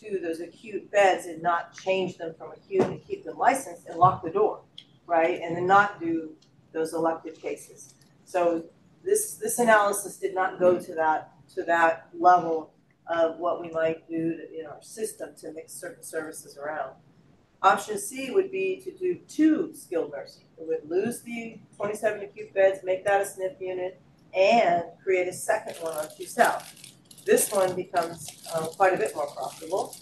to those acute beds and not change them from acute and keep them licensed and lock the door, right? And then not do those elective cases. So this this analysis did not go to that to that level of what we might do to, in our system to mix certain services around. Option C would be to do two skilled nursing. It would lose the twenty-seven acute beds, make that a S N F unit, and create a second one on two South. This one becomes uh, quite a bit more profitable.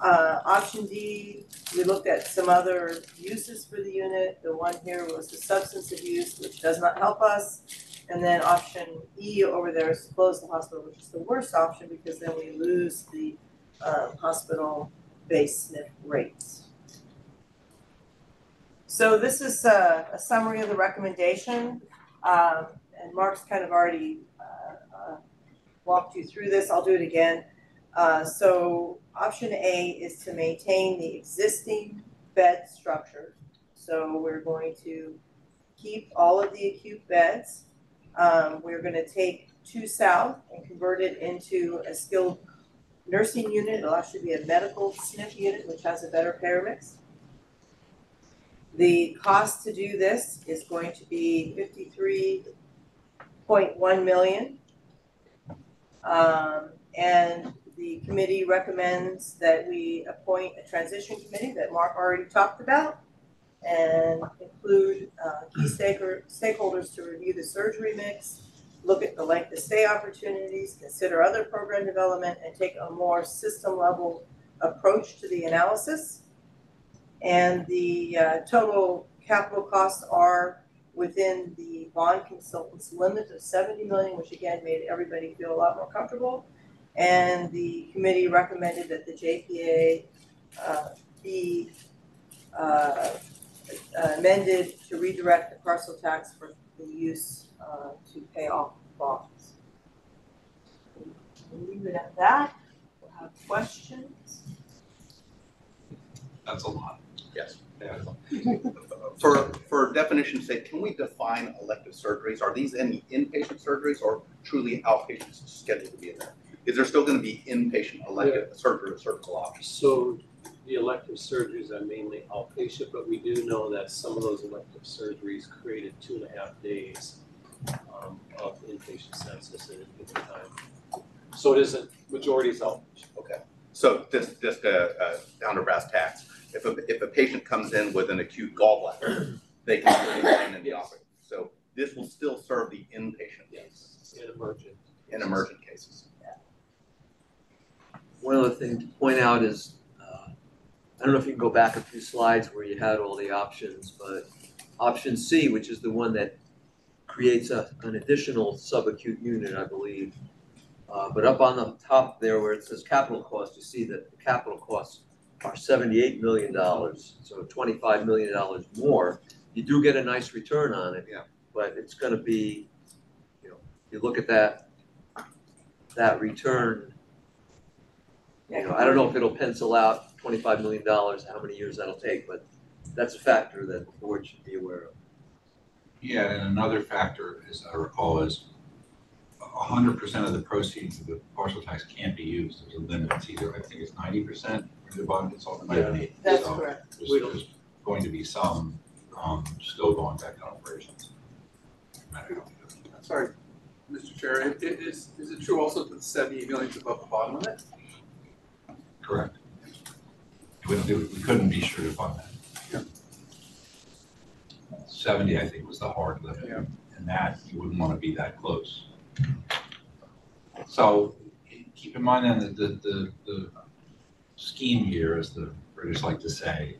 Uh, option D, we looked at some other uses for the unit. The one here was the substance abuse, which does not help us. And then option E over there is to close the hospital, which is the worst option because then we lose the um, hospital-based S N F rates. So this is a, a summary of the recommendation. Um, and Mark's kind of already uh, uh, walked you through this. I'll do it again. Uh, so option A is to maintain the existing bed structure. So we're going to keep all of the acute beds. Um, we're going to take two South and convert it into a skilled nursing unit. It'll actually be a medical S N F unit, which has a better payer mix. The cost to do this is going to be fifty-three point one million dollars. Um, and the committee recommends that we appoint a transition committee that Mark already talked about and include uh, key staker, stakeholders to review the surgery mix, look at the length of stay opportunities, consider other program development, and take a more system-level approach to the analysis. And the uh, total capital costs are within the bond consultant's limit of seventy million dollars, which again made everybody feel a lot more comfortable. And the committee recommended that the J P A uh, be uh, amended to redirect the parcel tax for the use uh, to pay off bonds. We'll leave it at that. We'll have questions. That's a lot. Yes. Yeah. for for definition's sake, can we define elective surgeries? Are these any inpatient surgeries or truly outpatients scheduled to be in there? Is there still going to be inpatient elective yeah. surgery or surgical options? So the elective surgeries are mainly outpatient, but we do know that some of those elective surgeries created two and a half days um, of inpatient census at any given time. So it isn't, majority is outpatient. Okay. So just, just uh, uh, down to brass tacks. If a, if a patient comes in with an acute gallbladder, they can go in and be operated. So this will still serve the inpatient yes. cases. In emergent. In emergent cases. Yeah. One other thing to point out is, uh, I don't know if you can go back a few slides where you had all the options, but option C, which is the one that creates a, an additional subacute unit, I believe. Uh, but up on the top there where it says capital cost, you see that the capital costs are seventy-eight million dollars, so twenty-five million dollars more. You do get a nice return on it, yeah. but it's going to be, you know, if you look at that, that return, you know, I don't know if it'll pencil out twenty-five million dollars, how many years that'll take, but that's a factor that the board should be aware of. Yeah, and another factor, as I recall, is one hundred percent of the proceeds of the parcel tax can't be used. There's a limit. It's either, I think it's ninety percent, or the bond consultant might be. That's so correct. There's, there's going to be some um, still going back to operations. I'm sorry, Mister Chair. It, it is, is it true also that the seventy million is above the bottom limit? Correct. We, we couldn't be sure to fund that. Yeah. seventy, I think, was the hard limit. Yeah. And that, you wouldn't want to be that close. So keep in mind then that the, the, the scheme here, as the British like to say,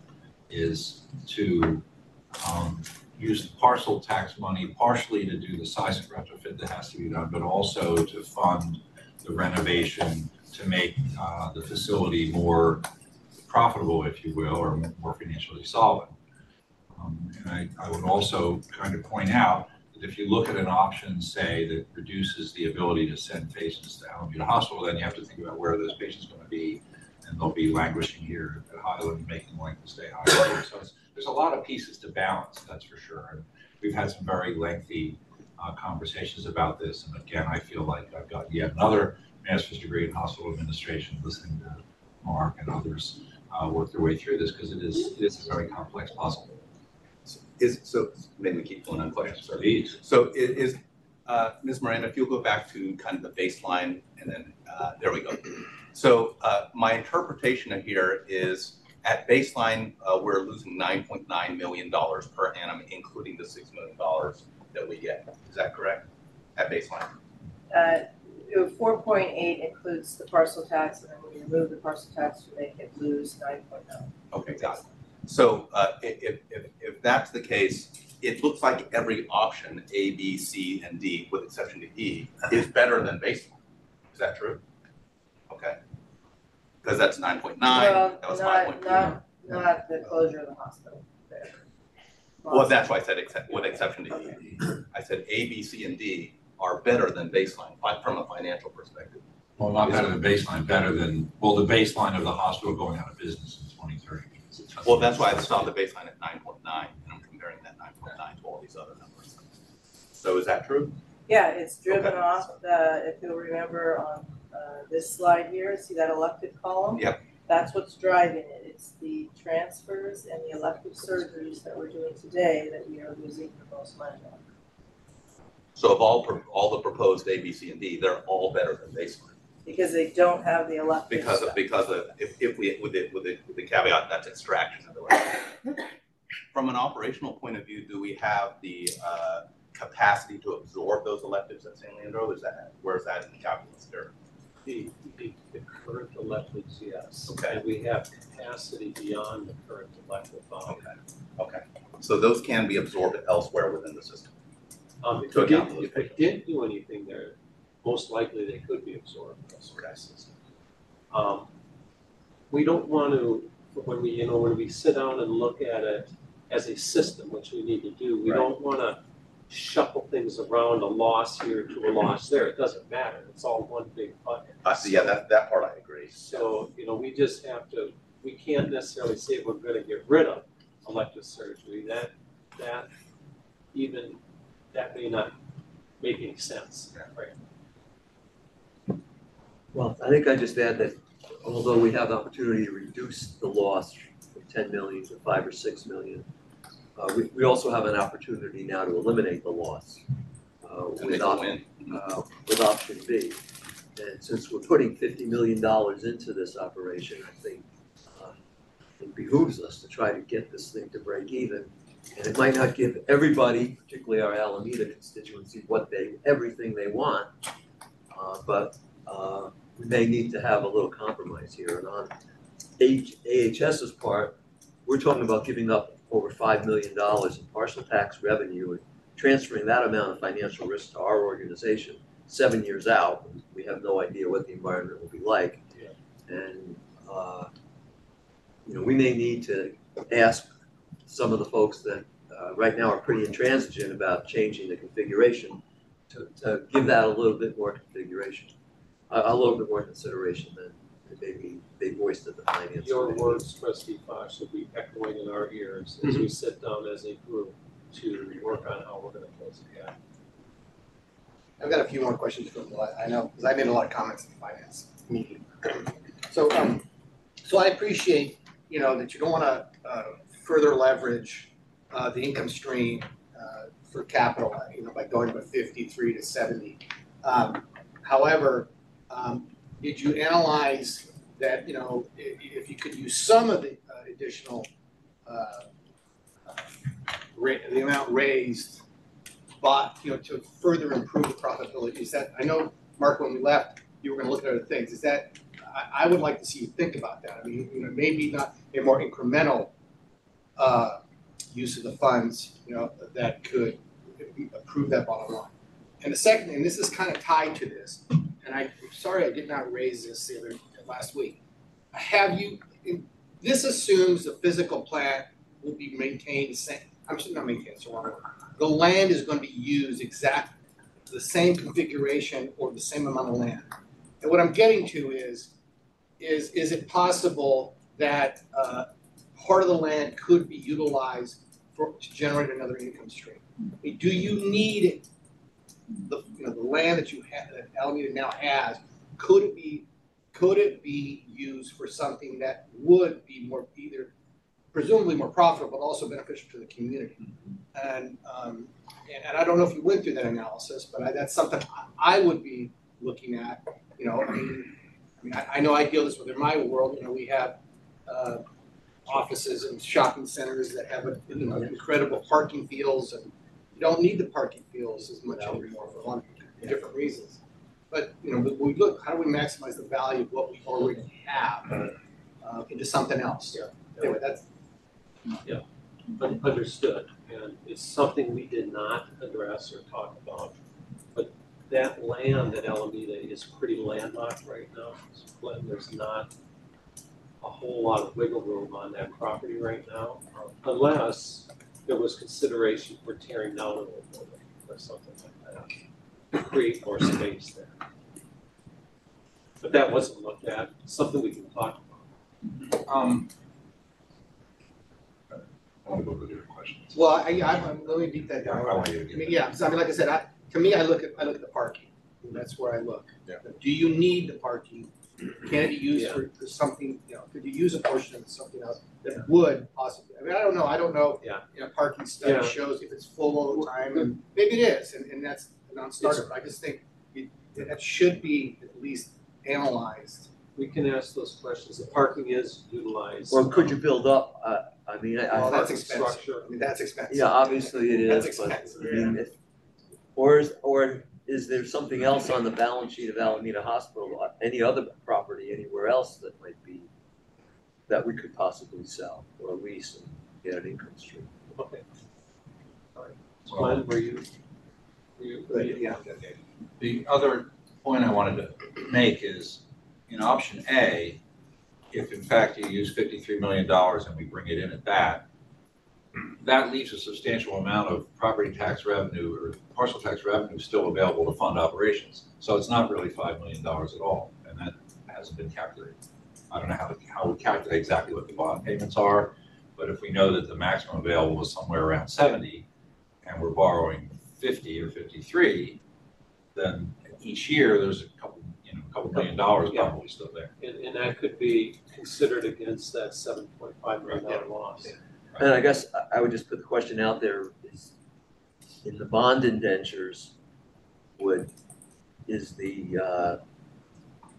is to um, use the parcel tax money partially to do the seismic retrofit that has to be done, but also to fund the renovation to make uh, the facility more profitable, if you will, or more financially solvent. Um, and I, I would also kind of point out that if you look at an option, say, that reduces the ability to send patients to Alameda Hospital, then you have to think about where are those patients going to be, and they'll be languishing here at Highland, making length of stay higher. So it's, there's a lot of pieces to balance, that's for sure. And we've had some very lengthy uh, conversations about this. And again, I feel like I've got yet another master's degree in hospital administration, listening to Mark and others uh, work their way through this, because it is, it is a very complex puzzle. So, is, so maybe we keep going on questions. So is, uh, Miz Miranda, if you'll go back to kind of the baseline, and then uh, there we go. So uh, my interpretation of here is at baseline, uh, we're losing nine point nine million dollars per annum, including the six million dollars that we get. Is that correct? At baseline? Uh, four point eight includes the parcel tax, and then when you remove the parcel tax, you make it lose nine point nine. Okay, got it. So uh, if, if, if that's the case, it looks like every option, A, B, C, and D, with exception to E, is better than baseline. Is that true? Okay. Because that's nine point nine, well, that was five point two. Not, not the closure of the hospital. There. Well, that's why I said except, with exception to okay. E. I said A, B, C, and D are better than baseline from a financial perspective. Well, not better than baseline, better than, well, the baseline of the hospital going out of business in twenty thirty. Well, that's why I saw the baseline at nine point nine, and I'm comparing that nine point nine to all these other numbers. So is that true? Yeah, it's driven okay. off, the, if you'll remember, on Uh, this slide here, see that elective column? Yep. That's what's driving it. It's the transfers and the elective surgeries that we're doing today that we are losing the most money on. So of all all the proposed A, B, C, and D, they're all better than baseline. Because they don't have the elective. Because of, because of if, if we with it with the, with the caveat that's extraction of the elective. From an operational point of view, do we have the uh, capacity to absorb those electives at San Leandro? Is that where's that in the calculus here? The, the, the current electives, yes. Okay. And we have capacity beyond the current elective volume. Okay. Okay. So those can be absorbed elsewhere within the system. Um, if we didn't, if we didn't do anything there, most likely they could be absorbed elsewhere in the system. Um, we don't want to, when we, you know, when we sit down and look at it as a system, which we need to do, we right. don't want to shuffle things around, a loss here to a loss there. It doesn't matter. It's all one big bucket. Uh, so yeah, that, that part I agree. So, you know, we just have to, we can't necessarily say we're going to get rid of elective surgery. That, that, even, that may not make any sense. Right. Well, I think I just add that although we have the opportunity to reduce the loss from ten million to five or six million, Uh, we, we also have an opportunity now to eliminate the loss uh, with, op uh, with option B. And since we're putting fifty million dollars into this operation, I think uh, it behooves us to try to get this thing to break even. And it might not give everybody, particularly our Alameda constituency, what they everything they want, uh, but uh, we may need to have a little compromise here. And on A H S's part, we're talking about giving up over five million dollars in parcel tax revenue and transferring that amount of financial risk to our organization seven years out. We have no idea what the environment will be like. Yeah. And, uh, you know, we may need to ask some of the folks that uh, right now are pretty intransigent about changing the configuration to, to give that a little bit more configuration, a, a little bit more consideration than maybe they voiced at the finance. Your committee. Words, Trustee Fox, will be echoing in our ears as mm-hmm. we sit down as a group to work on how we're going to close the gap. I've got a few more questions from the I know because I made a lot of comments in the finance meeting. So, um, so I appreciate you know that you don't want to uh, further leverage uh, the income stream uh, for capital, you know, by going from fifty-three to seventy. Um, however. Um, Did you analyze that, you know, if you could use some of the uh, additional, uh, ra the amount raised, but, you know, to further improve the profitability? Is that, I know, Mark, when we left, you were going to look at other things. Is that, I, I would like to see you think about that. I mean, you know, maybe not a more incremental uh, use of the funds, you know, that could improve that bottom line. And the second thing, and this is kind of tied to this, and I'm sorry I did not raise this the other last week. Have you This assumes the physical plant will be maintained same. I'm sorry, not maintained. So wrong. The land is going to be used exactly the same configuration or the same amount of land. And what I'm getting to is, is, is it possible that uh, part of the land could be utilized for, to generate another income stream? I mean, do you need the you know the land that you have that Alameda now has? Could it be could it be used for something that would be more either presumably more profitable, but also beneficial to the community? Mm-hmm. And, um, and and I don't know if you went through that analysis, but I, that's something I, I would be looking at. You know, I mean, I, mean, I, I know I deal with this within my world. You know, we have uh, offices and shopping centers that have a, you know, incredible parking fields, and you don't need the parking fields as much anymore for a lot of different reasons. But you know, we look, how do we maximize the value of what we already have uh, into something else? Yeah. Anyway, that's yeah, understood, and it's something we did not address or talk about. But that land at Alameda is pretty landlocked right now. There's not a whole lot of wiggle room on that property right now, unless there was consideration for tearing down a little building or something like that to create more space there. But that wasn't looked at. It's something we can talk about. Um, I want to go over your questions. Well, I, I, I, let me beat that down. I want you to get I mean, yeah, so, I mean, like I said, I, to me, I look at I look at the parking. That's where I look. Yeah. Do you need the parking? Can it be used yeah. for, for something, you know, could you use a portion of something else that yeah. would possibly, I mean, I don't know, I don't know, yeah. you know, parking study yeah. shows if it's full all the time, and maybe it is, and, and that's a non-starter, but I just think it, that should be at least analyzed. We can ask those questions. The parking is utilized. Or could you build up, uh, I mean, I, well, I that's expensive. Structure. I mean, that's expensive. Yeah, obviously it is. That's expensive. But, yeah. I mean, if, or, is, or, is there something else on the balance sheet of Alameda Hospital, any other property anywhere else that might be, that we could possibly sell or lease and get an income stream? Okay. All right. So well, were you, were you, were you? Yeah. The other point I wanted to make is in option A, if in fact you use fifty-three million dollars and we bring it in at that, that leaves a substantial amount of property tax revenue or parcel tax revenue still available to fund operations. So it's not really five million dollars at all, and that hasn't been calculated. I don't know how, to, how we calculate exactly what the bond payments are, but if we know that the maximum available is somewhere around seventy and we're borrowing fifty or fifty-three, then each year there's a couple, you know, a couple million dollars yeah. probably still there. And, and that could be considered against that seven point five million dollars right. loss. Yeah. And I guess I would just put the question out there is in the bond indentures would is the uh,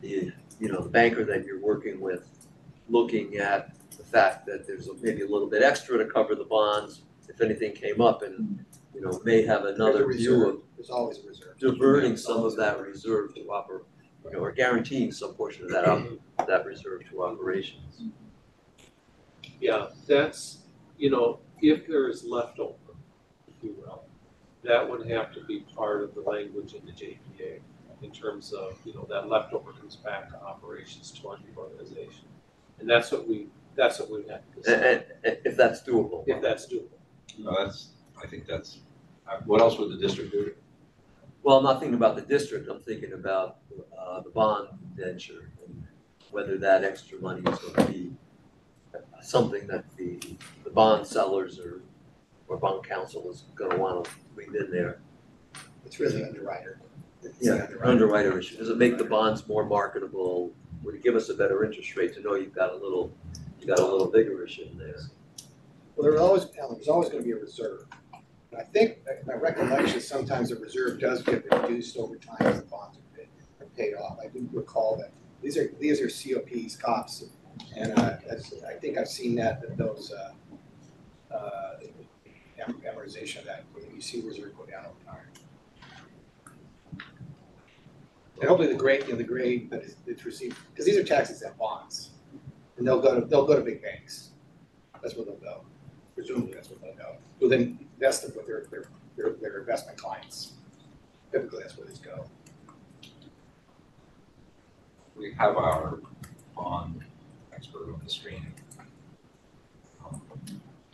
the you know the banker that you're working with looking at the fact that there's maybe a little bit extra to cover the bonds if anything came up, and you know may have another view of there's always a reserve diverting yeah, some of that reserve to oper you know, or guaranteeing some portion of that op that reserve to operations. Yeah, that's you know, if there is leftover, if you will, that would have to be part of the language in the J P A in terms of, you know, that leftover comes back to operations toward the organization. And that's what we, that's what we have to decide. If that's doable. If that's doable. No, that's, I think that's, what else would the district do? Well, I'm not thinking about the district. I'm thinking about uh, the bond venture and whether that extra money is going to be something that the, the bond sellers or, or bond counsel is going to want to leave in there. It's really underwriter. It's yeah, an underwriter. underwriter issue. Does it make the bonds more marketable? Would it give us a better interest rate to know you've got a little, you got a little vigorish in there? Well, there's always there's always going to be a reserve. And I think my recollection is sometimes the reserve does get reduced over time as the bonds are paid, are paid off. I do recall that these are these are C O Ps, C O Ps. And uh, I think I've seen that, that those uh, uh, amortization of that, when you see reserve go down over time. And hopefully the grade, you know, the grade that is it's received, because these are taxes at bonds, and they'll go to they'll go to big banks. That's where they'll go. Presumably, that's where they'll go. Who then invest them with their their, their their investment clients. Typically, that's where these go. We have our bond expert on the screen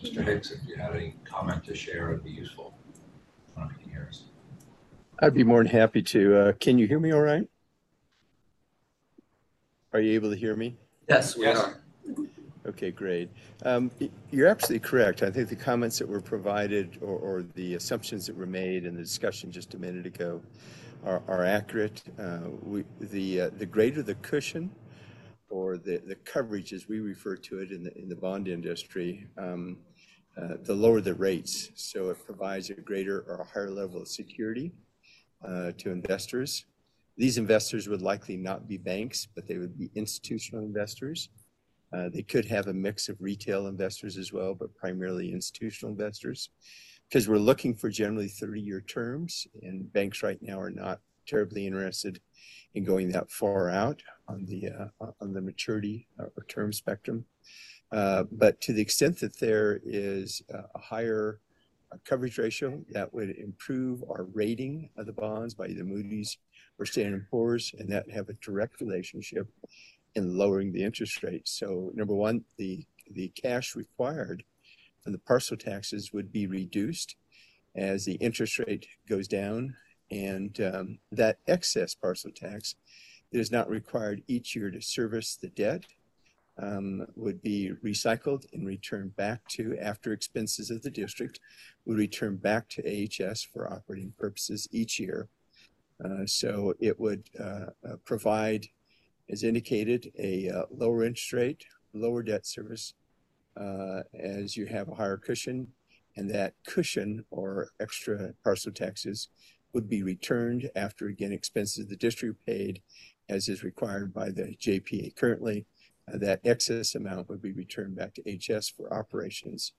Mister Hicks, if you had any comment to share, it'd be useful. I don't know if you can hear us. I'd be more than happy to. Uh, can you hear me all right? Are you able to hear me? Yes, we yes. are. Okay, great. Um, you're absolutely correct. I think the comments that were provided or, or the assumptions that were made in the discussion just a minute ago are, are accurate. Uh, we, the, uh, the greater the cushion, or the, the coverage as we refer to it in the, in the bond industry, um, uh, the lower the rates. So it provides a greater or a higher level of security uh, to investors. These investors would likely not be banks, but they would be institutional investors. Uh, they could have a mix of retail investors as well, but primarily institutional investors, because we're looking for generally thirty-year terms, and banks right now are not terribly interested in going that far out on the uh, on the maturity or term spectrum. Uh, but to the extent that there is a higher coverage ratio, that would improve our rating of the bonds by either Moody's or Standard and Poor's, and that have a direct relationship in lowering the interest rate. So number one, the, the cash required for the parcel taxes would be reduced as the interest rate goes down, and um, that excess parcel tax that is not required each year to service the debt um, would be recycled and returned back to, after expenses of the district, would return back to A H S for operating purposes each year. Uh, so it would uh, provide, as indicated, a uh, lower interest rate, lower debt service, uh, as you have a higher cushion, and that cushion or extra parcel taxes would be returned after, again, expenses the district paid, as is required by the J P A currently. Uh, that excess amount would be returned back to H S for operations.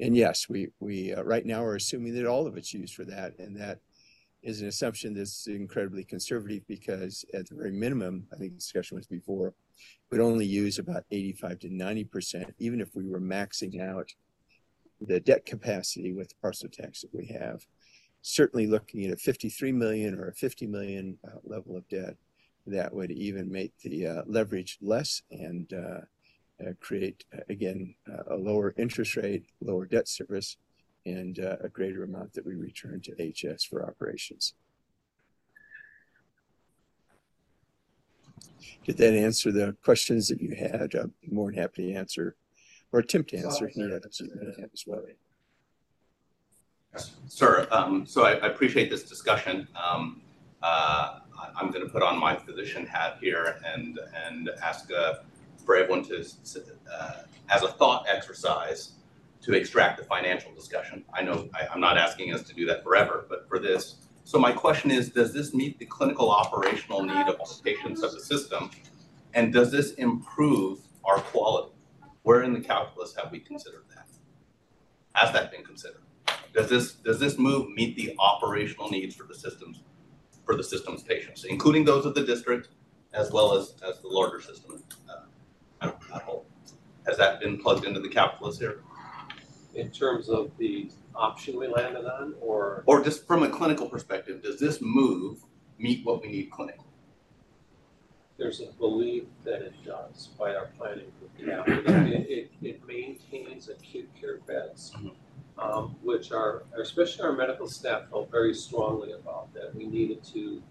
And yes, we, we uh, right now are assuming that all of it's used for that, and that is an assumption that's incredibly conservative, because at the very minimum, I think the discussion was before, would only use about eighty-five to ninety percent, even if we were maxing out the debt capacity with the parcel tax that we have. Certainly looking at a fifty-three million or a fifty million uh, level of debt, that would even make the uh, leverage less and uh, uh, create, uh, again, uh, a lower interest rate, lower debt service, and uh, a greater amount that we return to H S for operations. Did that answer the questions that you had? I'm more than happy to answer, or attempt to answer any others you may have as well. Yes, sir, um, so I, I appreciate this discussion. Um, uh, I'm going to put on my physician hat here and and ask uh, for everyone to, uh, as a thought exercise, to extract the financial discussion. I know I, I'm not asking us to do that forever, but for this. So my question is, does this meet the clinical operational need of all patients of the system? And does this improve our quality? Where in the calculus have we considered that? Has that been considered? Does this does this move meet the operational needs for the systems, for the system's patients, including those of the district, as well as, as the larger system uh, at whole? Has that been plugged into the calculus here? In terms of the option we landed on, or? Or just from a clinical perspective, does this move meet what we need clinically? There's a belief that it does by our planning. Yeah. It, it, it maintains acute care beds, mm-hmm. um, which are, especially our medical staff felt very strongly about, that we needed to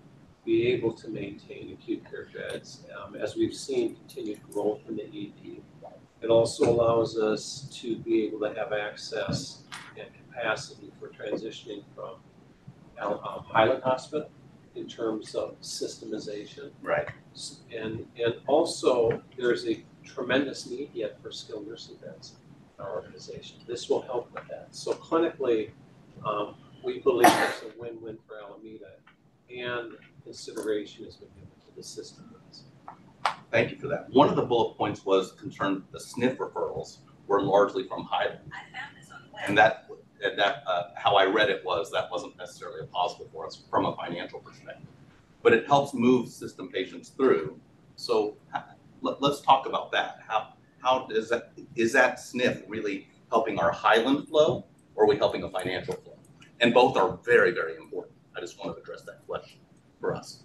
be able to maintain acute care beds um, as we've seen continued growth in the E D. It also allows us to be able to have access and capacity for transitioning from um, Highland Hospital in terms of systemization. Right. And and also there's a tremendous need yet for skilled nursing beds in our organization. This will help with that. So clinically, um, we believe it's a win-win for Alameda, and consideration has been given to the system. Thank you for that. One of the bullet points was concerned the S N F referrals were largely from Highland. I found this on the web. And that, and that uh, how I read it was that wasn't necessarily a positive for us from a financial perspective, but it helps move system patients through. So let, let's talk about that. How how does that, is that S N F really helping our Highland flow, or are we helping a financial flow? And both are very, very important. I just want to address that question for us.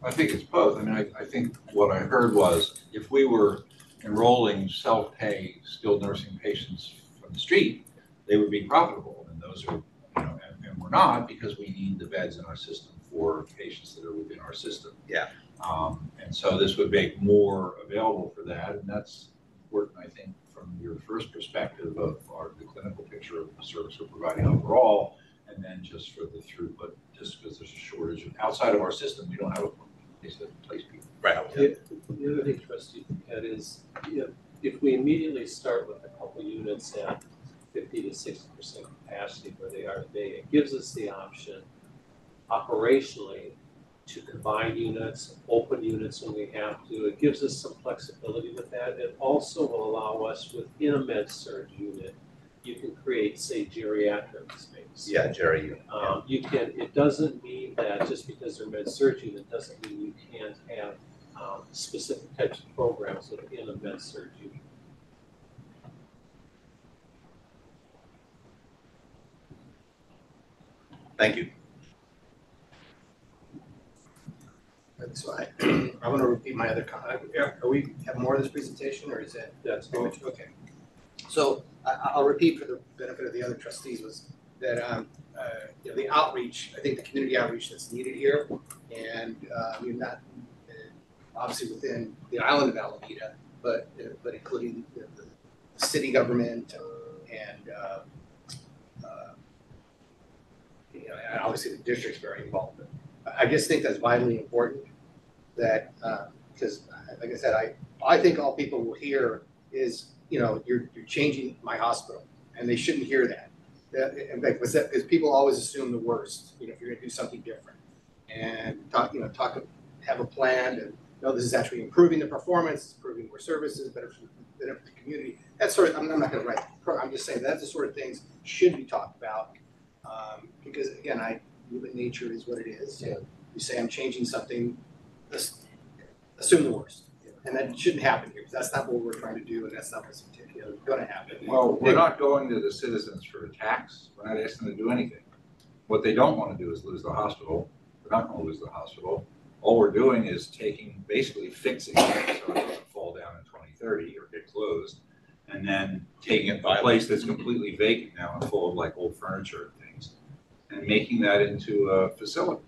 I think it's both. I mean, I, I think what I heard was, if we were enrolling self-pay skilled nursing patients from the street, they would be profitable. And those are, you know, and, and we're not, because we need the beds in our system for patients that are within our system. Yeah. Um, and so this would make more available for that. And that's important, I think, from your first perspective of our, the clinical picture of the service we're providing overall, and then just for the throughput, just because there's a shortage. And outside of our system, we don't have a place to place people. Right. Yeah. The other thing, Trustee, that is, you know, if we immediately start with a couple units at fifty to sixty percent capacity where they are today, it gives us the option operationally to combine units, open units when we have to. It gives us some flexibility with that. It also will allow us within a med-surg unit, you can create, say, geriatric space. Yeah, geriatric unit. Um, yeah. You can, it doesn't mean that just because they're med-surg unit doesn't mean you can't have um, specific types of programs within a med-surg unit. Thank you. So I, I want to repeat my other comment. Are we have more of this presentation, or is that that's pretty much okay? So I, I'll repeat for the benefit of the other trustees was that um, uh, you know, the outreach. I think the community outreach that's needed here, and uh, I mean not uh, obviously within the island of Alameda, but uh, but including the, the city government and uh, uh, you know, and obviously the district's very involved. I just think that's vitally important. That because, uh, like I said, I I think all people will hear is, you know, you're you're changing my hospital, and they shouldn't hear that. that in fact, because people always assume the worst. You know, if you're going to do something different, and talk, you know, talk, have a plan, and no, this is actually improving the performance, improving more services, better for, better for the community. That sort of. I'm, I'm not going to write. I'm just saying that's the sort of things should be talked about, um, because again, I. Human nature is what it is. Yeah. You say I'm changing something, assume the worst, and that shouldn't happen here. That's not what we're trying to do, and that's not what's going to happen. Well, we're not going to the citizens for a tax. We're not asking them to do anything. What they don't want to do is lose the hospital. We're not going to lose the hospital. All we're doing is taking, basically fixing it so it doesn't fall down in twenty thirty or get closed, and then taking a place that's completely vacant now and full of like old furniture. And making that into a facility.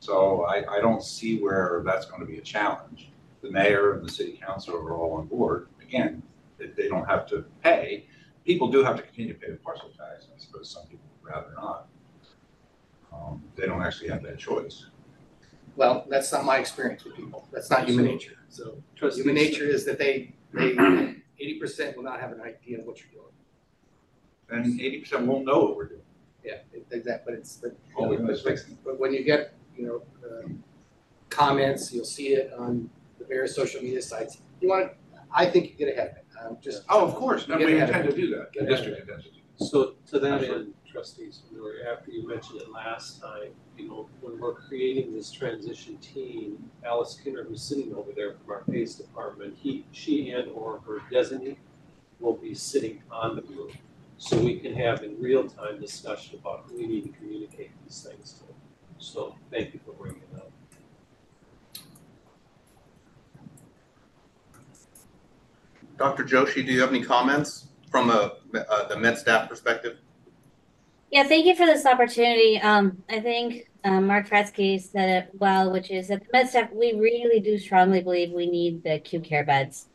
So I, I don't see where that's going to be a challenge. The mayor and the city council are all on board. Again, if they don't have to pay. People do have to continue to pay the parcel tax. I suppose some people would rather not. Um, they don't actually have that choice. Well, that's not my experience with people. That's not human nature. So human nature is that they, they eighty percent will not have an idea of what you're doing. And eighty percent won't know what we're doing. Yeah, exactly. But it's but, oh, know, it's like, but when you get you know uh, comments, you'll see it on the various social media sites. You want to, I think you get ahead of it. Um, just oh, of course, no, we intend to do that. The district intends to do that. So to that end, trustees, we were, after you mentioned it last time, you know, when we're creating this transition team, Alice Kinner, who's sitting over there from our PACE department, he, she, and or her designee will be sitting on the group. So we can have in real-time discussion about who we need to communicate these things to. So thank you for bringing it up. Doctor Joshi, do you have any comments from a, a, the med staff perspective? Yeah, thank you for this opportunity. Um, I think um, Mark Fratzke said it well, which is that the med staff, we really do strongly believe we need the acute care beds.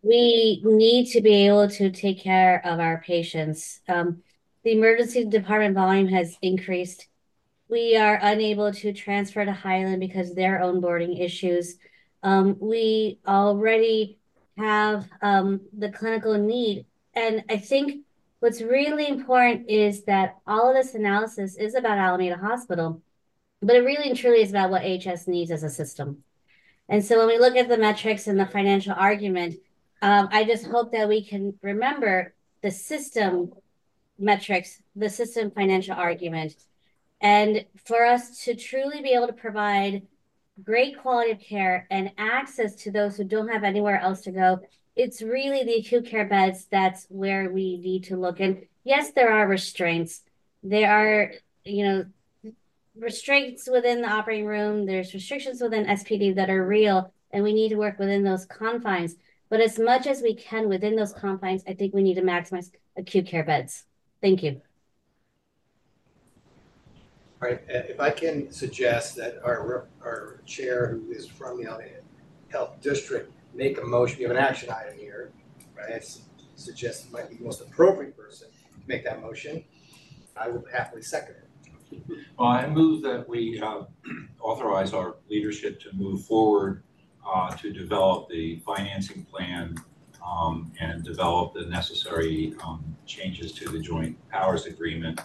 We need to be able to take care of our patients. Um, the emergency department volume has increased. We are unable to transfer to Highland because of their onboarding issues. Um, we already have um, the clinical need. And I think what's really important is that all of this analysis is about Alameda Hospital, but it really and truly is about what H S needs as a system. And so when we look at the metrics and the financial argument, Um, I just hope that we can remember the system metrics, the system financial argument, and for us to truly be able to provide great quality of care and access to those who don't have anywhere else to go, it's really the acute care beds that's where we need to look. And yes, there are restraints. There are, you know, restraints within the operating room. There's restrictions within S P D that are real, and we need to work within those confines. But as much as we can within those confines, I think we need to maximize acute care beds. Thank you. All right, if I can suggest that our, our chair, who is from the Alameda Health District, make a motion. We have an action item here, right? I suggest it might be the most appropriate person to make that motion. I will happily second it. Well, I move that we uh, authorize our leadership to move forward uh, to develop the financing plan um, and develop the necessary um, changes to the joint powers agreement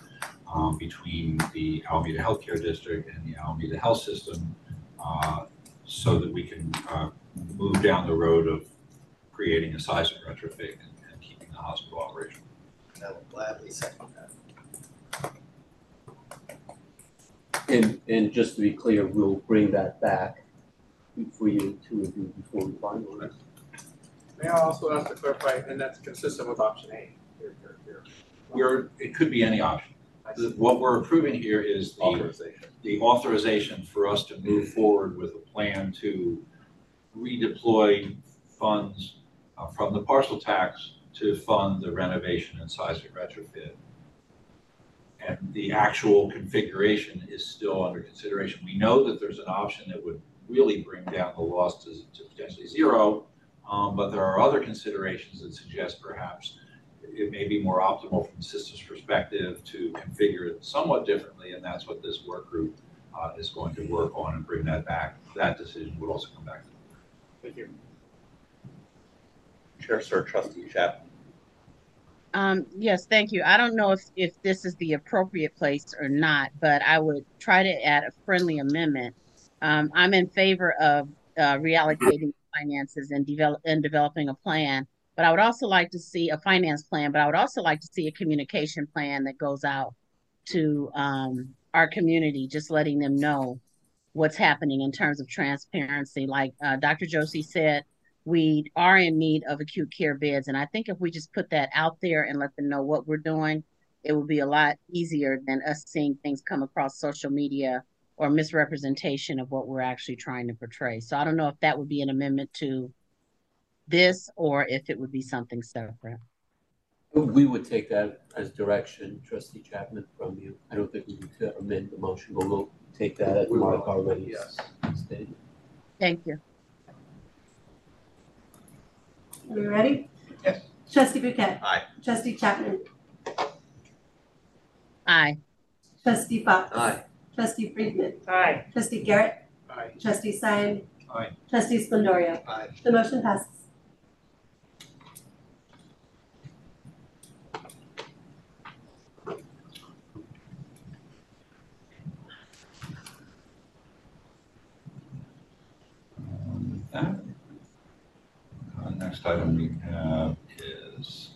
um, between the Alameda Healthcare District and the Alameda Health System uh, so that we can uh, move down the road of creating a seismic retrofit and, and keeping the hospital operational. And I will gladly second that. And, and just to be clear, we'll bring that back for you to review before we finalize. May I also ask to clarify, and that's consistent with option A? Here, here, here. We're, it could be any option. What we're approving here is the authorization, the authorization for us to move forward with a plan to redeploy funds uh, from the parcel tax to fund the renovation and seismic retrofit. And the actual configuration is still under consideration. We know that there's an option that would really bring down the loss to, to potentially zero, um, but there are other considerations that suggest perhaps it may be more optimal from the system's perspective to configure it somewhat differently, and that's what this work group uh, is going to work on and bring that back. That decision would also come back to you. Thank you. Chair, Sir Trustee Chapman. Um, yes, thank you. I don't know if, if this is the appropriate place or not, but I would try to add a friendly amendment. Um, I'm in favor of uh, reallocating finances and, develop, and developing a plan, but I would also like to see a finance plan, but I would also like to see a communication plan that goes out to um, our community, just letting them know what's happening in terms of transparency. Like uh, Doctor Joshi said, we are in need of acute care beds. And I think if we just put that out there and let them know what we're doing, it will be a lot easier than us seeing things come across social media or misrepresentation of what we're actually trying to portray. So I don't know if that would be an amendment to this or if it would be something separate. We would take that as direction, Trustee Chapman, from you. I don't think we need to amend the motion, but we'll take that as Mark already yes. stated. Thank you. Are you ready? Yes. Trustee Bouquet. Aye. Trustee Chapman. Aye. Trustee Fox. Aye. Trustee Friedman. Aye. Trustee Garrett. Aye. Trustee Sine. Aye. Trustee Splendorio. Aye. The motion passes. Um, that. Next item we have is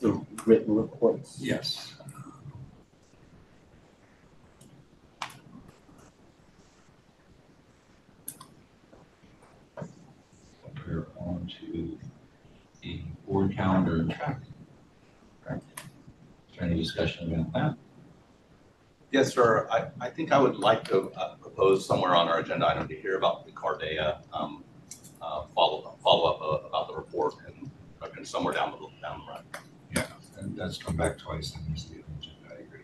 the written reports. Yes. We're on to the board calendar and tracking. Is there any discussion about that? Yes, sir. I, I think I would like to uh, propose somewhere on our agenda item to hear about the Cardea um, uh, follow, follow up uh, about the report and, and somewhere down the, down the road. Yeah, and that's come back twice. That needs to be on the agenda. I agree.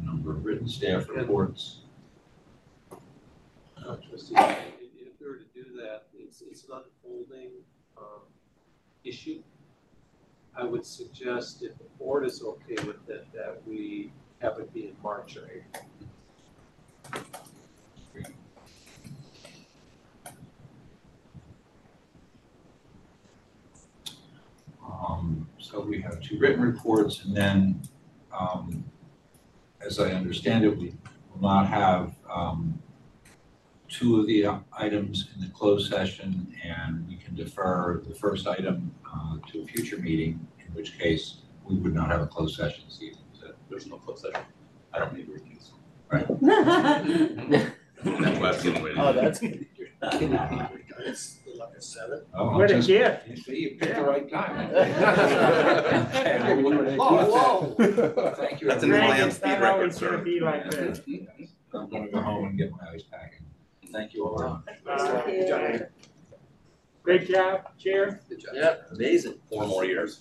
A number of written staff reports. Uh, Trustee, if we were to do that, it's, it's an unfolding um, issue. I would suggest, if the board is okay with it, that we have it be in March or April. Um, so we have two written reports, and then, um, as I understand it, we will not have um, two of the items in the closed session, and we can defer the first item uh, to a future meeting, in which case we would not have a closed session this evening. So there's no closed session. I don't need to read these. Right. That's what I was getting ready to do. Oh, that's good. seven. Oh, what a gift. You see, you picked yeah. the right time. Whoa. Thank you. That's an Alliance speed record, sir. Going to be like that. I'm going to go home and get my ice packing. Thank you all. Uh, Thank you. Good job. Great job, Chair. Good job. Yep. Amazing. Four more years.